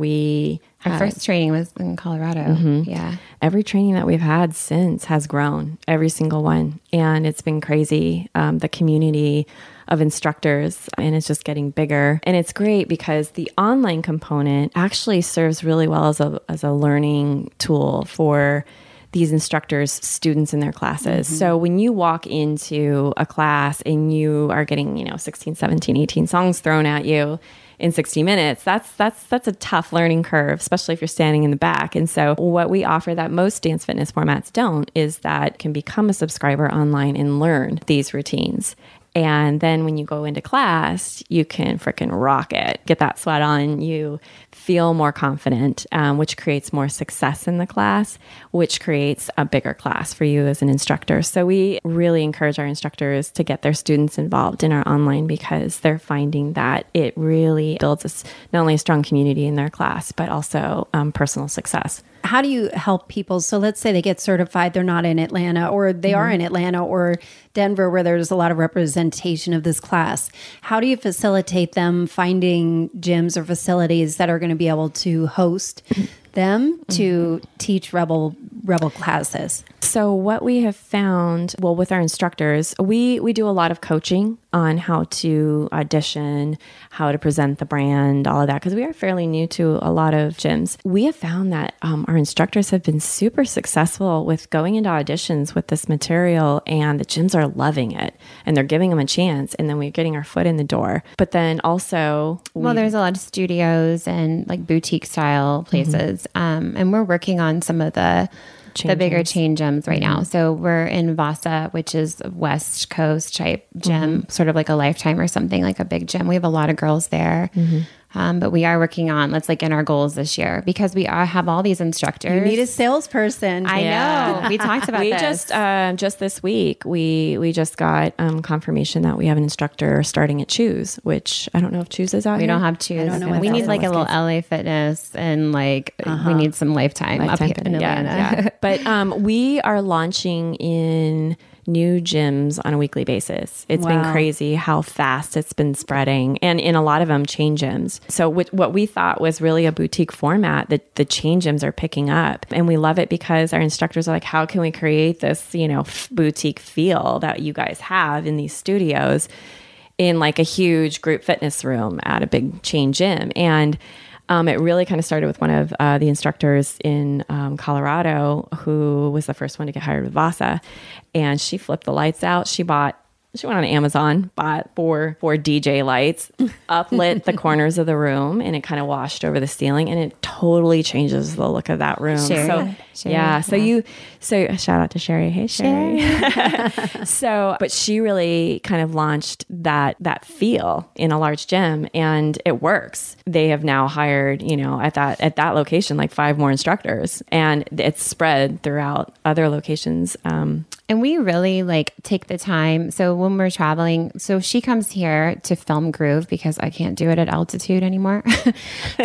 our first training was in Colorado. Mm-hmm. Yeah. Every training that we've had since has grown, every single one. And it's been crazy. The community of instructors, and it's just getting bigger. And it's great because the online component actually serves really well as a learning tool for these instructors, students in their classes. Mm-hmm. So when you walk into a class and you are getting, 16, 17, 18 songs thrown at you, in 60 minutes, that's a tough learning curve, especially if you're standing in the back. And so what we offer that most dance fitness formats don't is that can become a subscriber online and learn these routines. And then when you go into class, you can frickin' rock it, get that sweat on, you feel more confident, which creates more success in the class, which creates a bigger class for you as an instructor. So we really encourage our instructors to get their students involved in our online, because they're finding that it really builds not only a strong community in their class, but also personal success. How do you help people? So let's say they get certified, they're not in Atlanta, or they mm-hmm. are in Atlanta or Denver where there's a lot of representation of this class. How do you facilitate them finding gyms or facilities that are going to be able to host them to teach Reb3l classes? So what we have found, well, with our instructors, we do a lot of coaching on how to audition, how to present the brand, all of that, because we are fairly new to a lot of gyms. We have found that our instructors have been super successful with going into auditions with this material, and the gyms are loving it, and they're giving them a chance, and then we're getting our foot in the door. But then also... Well, there's a lot of studios and like boutique style places, mm-hmm. And we're working on some of the bigger chain gyms right now. So we're in Vasa, which is a West Coast type gym, mm-hmm. sort of like a Lifetime or something, like a big gym. We have a lot of girls there. Mm-hmm. But we are working on, that's like in our goals this year, because we are, have all these instructors. You need a salesperson. I know. We talked about this. Just this week, we just got confirmation that we have an instructor starting at Chuze, which I don't know if Chuze is out here. We don't have Chuze. We need like a little LA Fitness and like we need some Lifetime up here in Atlanta. Yeah. But we are launching in new gyms on a weekly basis. It's been crazy how fast it's been spreading, and in a lot of them, chain gyms. So what we thought was really a boutique format, that the chain gyms are picking up, and we love it because our instructors are like, how can we create this, you know, boutique feel that you guys have in these studios in like a huge group fitness room at a big chain gym? And it really kind of started with one of the instructors in Colorado, who was the first one to get hired with Vasa, and she flipped the lights out. She went on Amazon, bought four DJ lights, uplit the corners of the room, and it kind of washed over the ceiling, and it totally changes the look of that room. Sherry. So shout out to Sherry. Hey, Sherry. But she really kind of launched that feel in a large gym, and it works. They have now hired, you know, at that location, like 5 more instructors, and it's spread throughout other locations. And we really like take the time. So when we're traveling, so she comes here to film Groove because I can't do it at altitude anymore.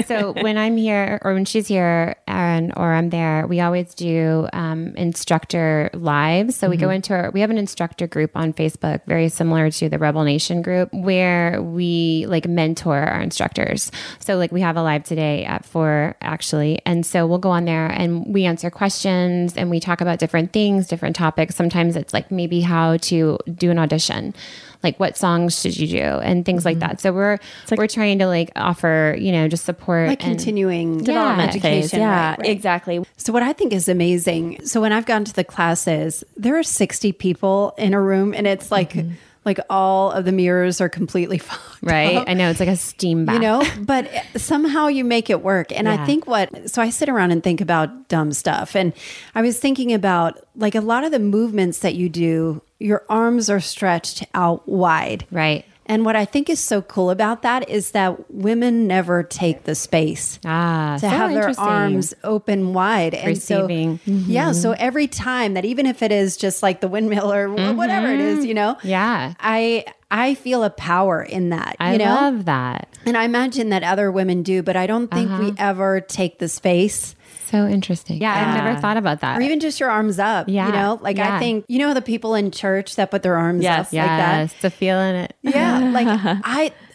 So when I'm here, or when she's here, or I'm there, we always do instructor lives. So we go into we have an instructor group on Facebook, very similar to the Reb3l Nation group, where we like mentor our instructors. So like we have a live today at 4 actually. And so we'll go on there and we answer questions and we talk about different things, different topics. Sometimes it's like maybe how to do an audition, like what songs should you do and things like that. So we're trying to like offer, you know, just support, like, and continuing development education. Phase. Yeah, right. Exactly. So what I think is amazing. So when I've gone to the classes, there are 60 people in a room, and it's like, like all of the mirrors are completely fogged up. I know. It's like a steam bath. You know, but somehow you make it work. And I think so I sit around and think about dumb stuff. And I was thinking about like a lot of the movements that you do, your arms are stretched out wide. Right. And what I think is so cool about that is that women never take the space to have their arms open wide. And receiving. So, so every time that, even if it is just like the windmill or whatever it is, you know, I feel a power in that. You know? Love that. And I imagine that other women do, but I don't think we ever take the space. So interesting. Yeah, I've never thought about that. Or even just your arms up. Yeah. You know, like I think, you know, the people in church that put their arms up like that. Yes, the feeling it. Yeah. Like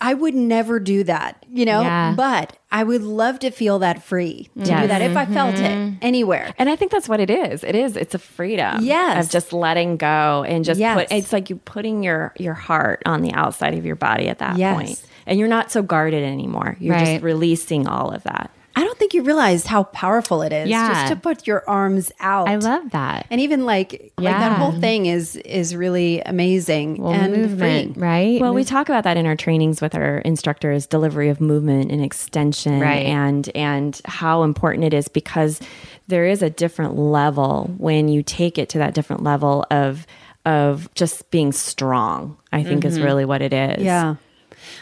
I would never do that, you know, but I would love to feel that free to do that if I felt it anywhere. And I think that's what it is. It's a freedom of just letting go and just it's like you're putting your heart on the outside of your body at that point. And you're not so guarded anymore. You're just releasing all of that. I don't think you realize how powerful it is just to put your arms out. I love that. And even like that whole thing is really amazing. Well, and movement, free. Right? Well, we talk about that in our trainings with our instructors, delivery of movement and extension and how important it is, because there is a different level when you take it to that different level of just being strong, I think is really what it is. Yeah.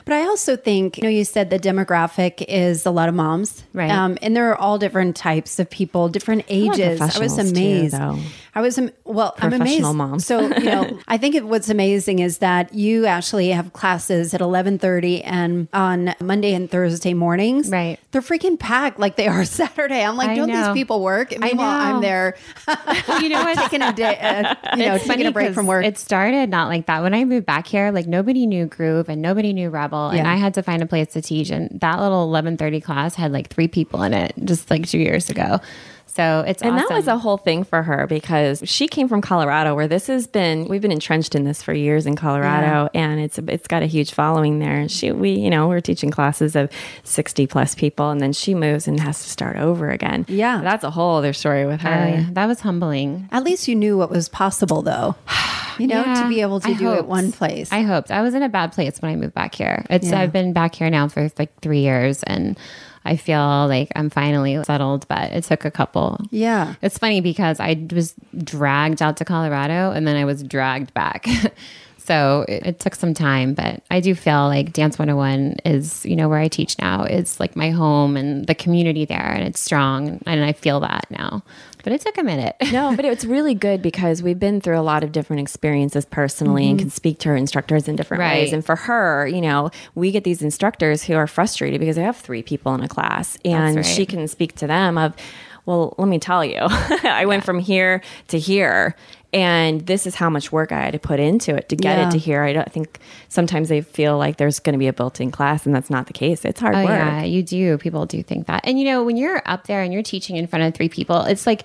But I also think, you know, you said the demographic is a lot of moms. Right. And there are all different types of people, different ages. I was amazed. Too, I'm amazed. Professional moms. So, you know, I think what's amazing is that you actually have classes at 11:30 and on Monday and Thursday mornings. Right. They're freaking packed like they are Saturday. I'm like, don't these people work? And meanwhile, I'm there. You know what? Taking a day, taking a break from work. It started not like that. When I moved back here, like nobody knew Groove and nobody knew Reb3l, and I had to find a place to teach. And that little 11:30 class had like 3 people in it just like 2 years ago. So it's awesome. And that was a whole thing for her because she came from Colorado, where we've been entrenched in this for years in Colorado, and it's got a huge following there. And we're teaching classes of 60 plus people, and then she moves and has to start over again. Yeah, that's a whole other story with her. That was humbling. At least you knew what was possible, though. You know, to be able to do it one place. I hoped. I was in a bad place when I moved back here. I've been back here now for like 3 years, and I feel like I'm finally settled, but it took a couple. Yeah. It's funny because I was dragged out to Colorado and then I was dragged back. So it took some time, but I do feel like Dance 101 is, you know, where I teach now is like my home and the community there, and it's strong, and I feel that now. But it took a minute. No, but it's really good because we've been through a lot of different experiences personally, mm-hmm. and can speak to our instructors in different right. ways. And for her, you know, we get these instructors who are frustrated because they have 3 people in a class, and she can speak to them of, well, let me tell you, I went from here to here, and this is how much work I had to put into it to get it to here. I don't think sometimes they feel like there's going to be a built-in class, and that's not the case. It's hard work. Yeah, you do. People do think that. And you know, when you're up there and you're teaching in front of 3 people, it's like,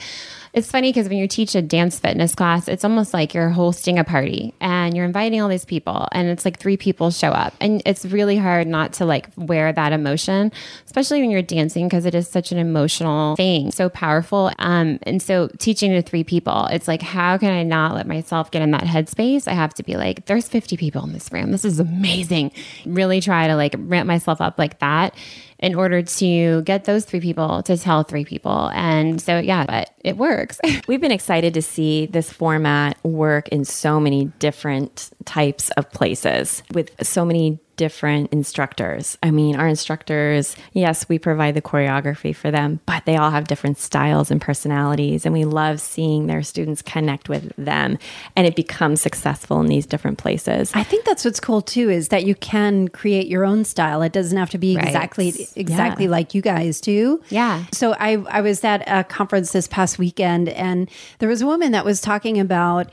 it's funny because when you teach a dance fitness class, it's almost like you're hosting a party and you're inviting all these people, and it's like 3 people show up, and it's really hard not to like wear that emotion, especially when you're dancing, because it is such an emotional thing, so powerful. And so teaching to 3 people, it's like, how can I not let myself get in that headspace? I have to be like, there's 50 people in this room. This is amazing. Really try to like ramp myself up like that in order to get those 3 people to tell 3 people. And so, yeah, but it works. We've been excited to see this format work in so many different types of places with so many different instructors. I mean, our instructors, yes, we provide the choreography for them, but they all have different styles and personalities, and we love seeing their students connect with them, and it becomes successful in these different places. I think that's what's cool too, is that you can create your own style. It doesn't have to be exactly like you guys do. Yeah. So I was at a conference this past weekend, and there was a woman that was talking about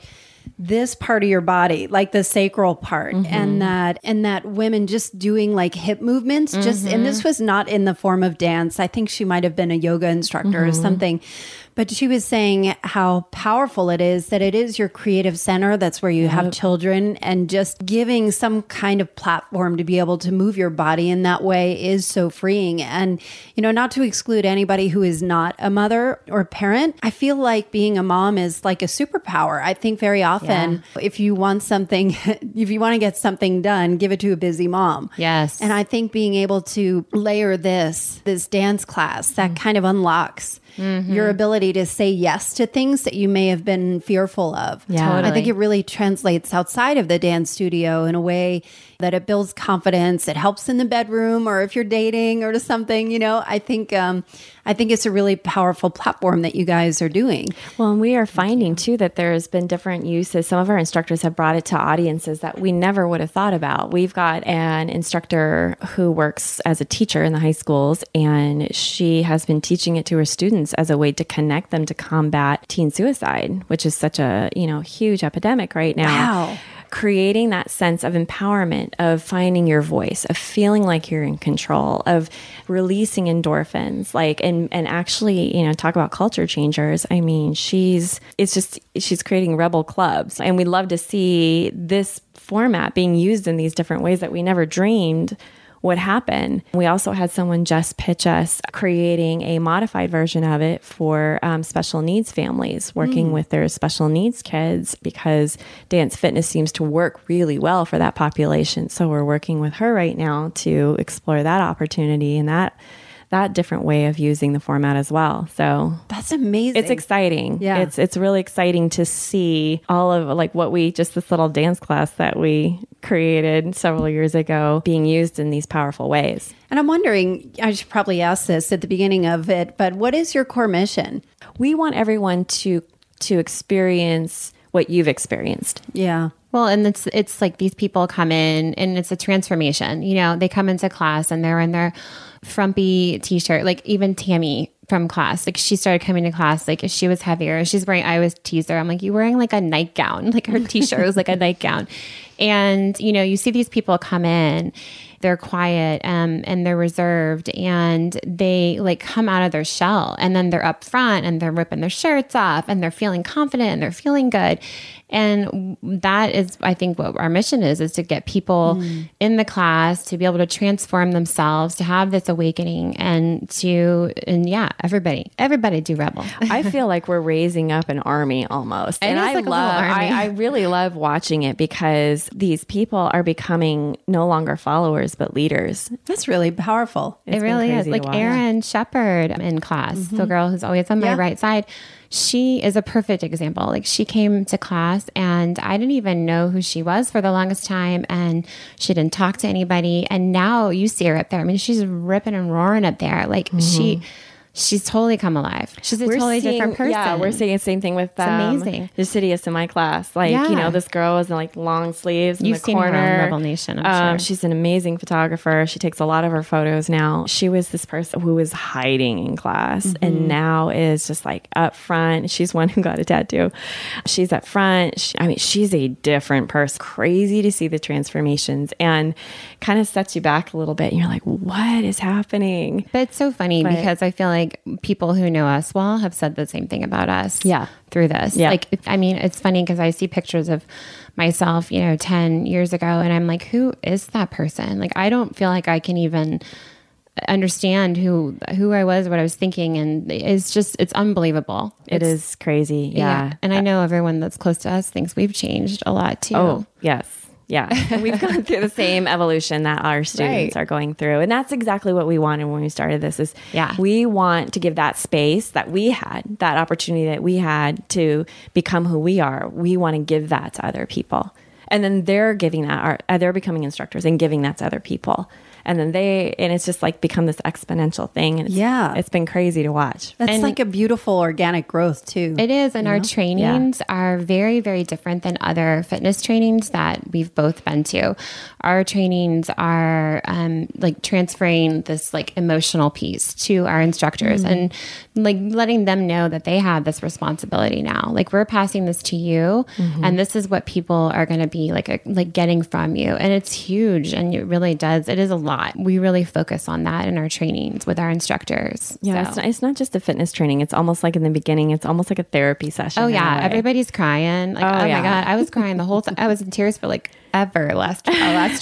this part of your body, like the sacral part, mm-hmm. and that women just doing like hip movements, mm-hmm. And this was not in the form of dance. I think she might've been a yoga instructor, mm-hmm. or something, but she was saying how powerful it is that it is your creative center. That's where you yep. have children, and just giving some kind of platform to be able to move your body in that way is so freeing. And, you know, not to exclude anybody who is not a mother or parent, I feel like being a mom is like a superpower. I think very often, if you want to get something done, give it to a busy mom. Yes. And I think being able to layer this dance class, that kind of unlocks mm-hmm. your ability to say yes to things that you may have been fearful of. Yeah, totally. I think it really translates outside of the dance studio in a way that it builds confidence. It helps in the bedroom, or if you're dating, or to something. You know, I think it's a really powerful platform that you guys are doing. Well, and we are finding too that there's been different uses. Some of our instructors have brought it to audiences that we never would have thought about. We've got an instructor who works as a teacher in the high schools, and she has been teaching it to her students as a way to connect them to combat teen suicide, which is such a, you know, huge epidemic right now. Wow. Creating that sense of empowerment, of finding your voice, of feeling like you're in control, of releasing endorphins, like, and actually, you know, talk about culture changers. I mean, she's creating rebel clubs, and we love to see this format being used in these different ways that we never dreamed would happen. We also had someone just pitch us creating a modified version of it for special needs families working with their special needs kids, because dance fitness seems to work really well for that population. So we're working with her right now to explore that opportunity and that different way of using the format as well. So that's amazing. It's exciting. Yeah. It's really exciting to see all of like what this little dance class that we created several years ago being used in these powerful ways. And I'm wondering, I should probably ask this at the beginning of it, but what is your core mission? We want everyone to experience what you've experienced. Yeah. Well, and it's like these people come in and it's a transformation. You know, they come into class and they're in their frumpy t-shirt, like even Tammy from class, like she started coming to class, like she was heavier. I always tease her. I'm like, you're wearing like a nightgown, like her t-shirt was like a nightgown. And, you know, you see these people come in, they're quiet and they're reserved, and they like come out of their shell, and then they're up front and they're ripping their shirts off and they're feeling confident and they're feeling good. And that is, I think, what our mission is to get people in the class to be able to transform themselves, to have this awakening, everybody do Rebel. I feel like we're raising up an army almost. And I like love, I really love watching it, because these people are becoming no longer followers followers, but leaders. That's really powerful. It really is. Like Erin Shepherd in class, the girl who's always on my right side, she is a perfect example. Like she came to class and I didn't even know who she was for the longest time. And she didn't talk to anybody. And now you see her up there. I mean, she's ripping and roaring up there. Like she's totally come alive. She's a totally different person. Yeah, we're seeing the same thing with it's amazing. The shittiest in my class. Like, you know, this girl is in like long sleeves in the corner. You've seen her on Reb3l Nation, I'm sure. She's an amazing photographer. She takes a lot of her photos now. She was this person who was hiding in class and now is just like up front. She's one who got a tattoo. She's up front. She's a different person. Crazy to see the transformations and kind of sets you back a little bit. And you're like, what is happening? But it's so funny because I feel like people who know us well have said the same thing about us through this. Yeah. Like, I mean, it's funny because I see pictures of myself, 10 years ago, and I'm like, who is that person? Like, I don't feel like I can even understand who I was, what I was thinking. And it's unbelievable. It is crazy. Yeah. And I know everyone that's close to us thinks we've changed a lot too. Oh, yes. Yeah. We've gone through the same evolution that our students are going through. And that's exactly what we wanted when we started this is we want to give that space that we had, that opportunity that we had to become who we are. We want to give that to other people. And then they're giving that, they're becoming instructors and giving that to other people. And then it's just like become this exponential thing. And it's been crazy to watch. That's like a beautiful organic growth too. It is. And our trainings are very, very different than other fitness trainings that we've both been to. Our trainings are like transferring this like emotional piece to our instructors and like letting them know that they have this responsibility now. Like we're passing this to you and this is what people are going to be like getting from you. And it's huge. And it really does. It is a lot. We really focus on that in our trainings with our instructors. Yeah, so. It's not just a fitness training. It's almost like in the beginning, it's almost like a therapy session. Oh yeah, everybody's crying. Like, my God, I was crying the whole time. I was in tears for like ever. Last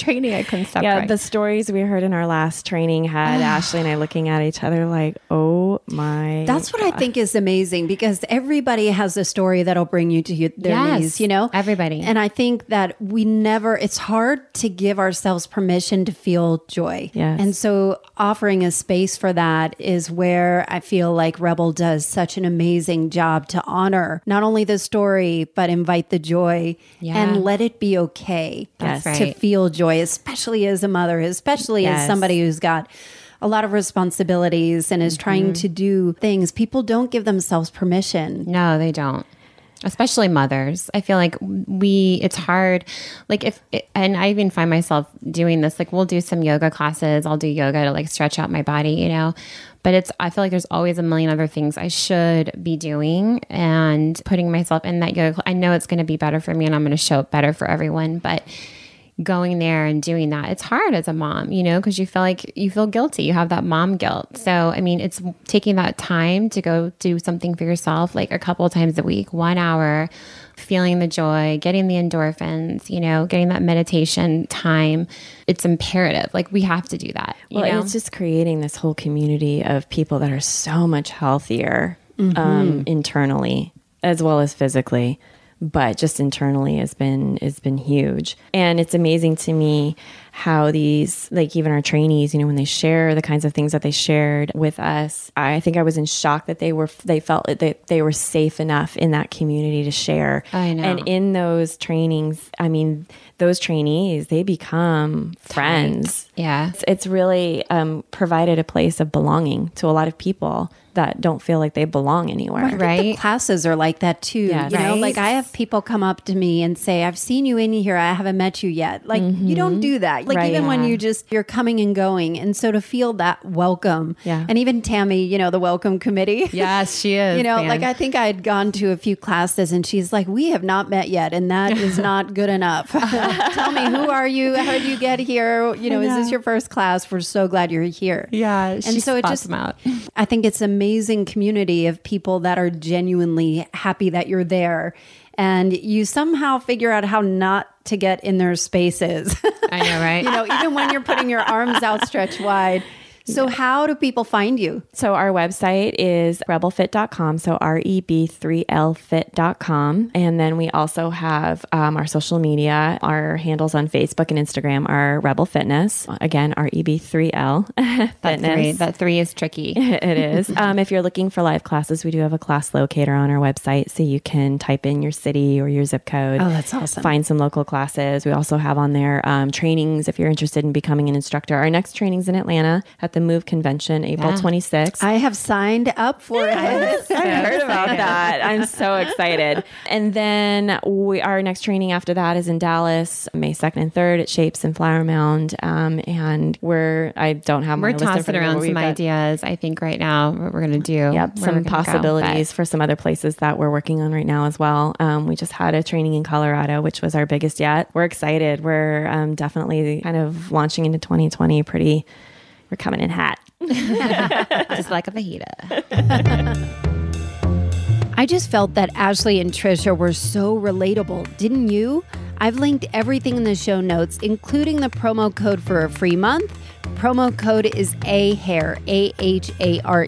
training, I couldn't stop crying. Yeah, the stories we heard in our last training had Ashleigh and I looking at each other like, oh my. That's what I think is amazing because everybody has a story that'll bring you to their knees. Everybody. And I think that it's hard to give ourselves permission to feel joy. Yes. And so offering a space for that is where I feel like Reb3l does such an amazing job to honor not only the story, but invite the joy and let it be okay to feel joy, especially as a mother, especially as somebody who's got a lot of responsibilities and is trying to do things. People don't give themselves permission. No, they don't. Especially mothers. I feel like it's hard. Like and I even find myself doing this, like we'll do some yoga classes. I'll do yoga to like stretch out my body, but I feel like there's always a million other things I should be doing and putting myself in that yoga. I know it's going to be better for me and I'm going to show up better for everyone, but going there and doing that, it's hard as a mom, because you feel like you feel guilty. You have that mom guilt. So, it's taking that time to go do something for yourself, like a couple of times a week, 1 hour, feeling the joy, getting the endorphins, getting that meditation time. It's imperative. Like we have to do that. It's just creating this whole community of people that are so much healthier internally as well as physically. But just internally has been huge. And it's amazing to me how these, like even our trainees, when they share the kinds of things that they shared with us, I think I was in shock that they felt that they were safe enough in that community to share. I know. And in those trainings, those trainees, they become friends. Yeah. It's really provided a place of belonging to a lot of people that don't feel like they belong anywhere. Right. The classes are like that too. Yes. You know, like I have people come up to me and say, I've seen you in here. I haven't met you yet. Like you don't do that. Like when you're coming and going. And so to feel that welcome and even Tammy, the welcome committee. Yes, she is. Like I think I had gone to a few classes and she's like, we have not met yet. And that is not good enough. Tell me, who are you? How did you get here? Is this your first class? We're so glad you're here. Yeah. And so it just, I think it's amazing community of people that are genuinely happy that you're there, and you somehow figure out how not to get in their spaces. I know, right? Even when you're putting your arms outstretched wide. So how do people find you? So our website is Reb3lfit.com. So Reb3lfit.com. And then we also have our social media. Our handles on Facebook and Instagram are Reb3l Fitness. Again, Reb3l Fitness. That three is tricky. It is. If you're looking for live classes, we do have a class locator on our website. So you can type in your city or your zip code. Oh, that's awesome. Find some local classes. We also have on there trainings if you're interested in becoming an instructor. Our next training's in Atlanta at the Move convention, April 26th. I have signed up for it. I've heard about that. I'm so excited. And then our next training after that is in Dallas, May 2nd and 3rd at Shapes and Flower Mound. And we're tossing around some ideas, I think, right now, what we're going to do. Yep, some possibilities for some other places that we're working on right now as well. We just had a training in Colorado, which was our biggest yet. We're excited. We're definitely kind of launching into 2020 pretty... We're coming in hot. Just like a fajita. I just felt that Ashleigh and Tricia were so relatable. Didn't you? I've linked everything in the show notes, including the promo code for a free month. Promo code is AHARE, AHARE.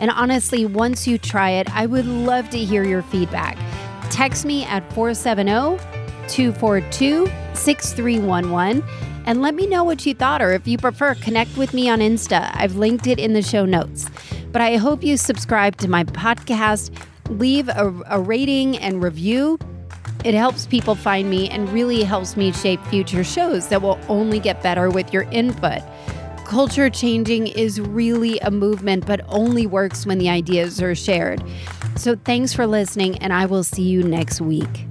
And honestly, once you try it, I would love to hear your feedback. Text me at 470-242-6311. And let me know what you thought, or if you prefer, connect with me on Insta. I've linked it in the show notes. But I hope you subscribe to my podcast, leave a rating and review. It helps people find me and really helps me shape future shows that will only get better with your input. Culture changing is really a movement, but only works when the ideas are shared. So thanks for listening, and I will see you next week.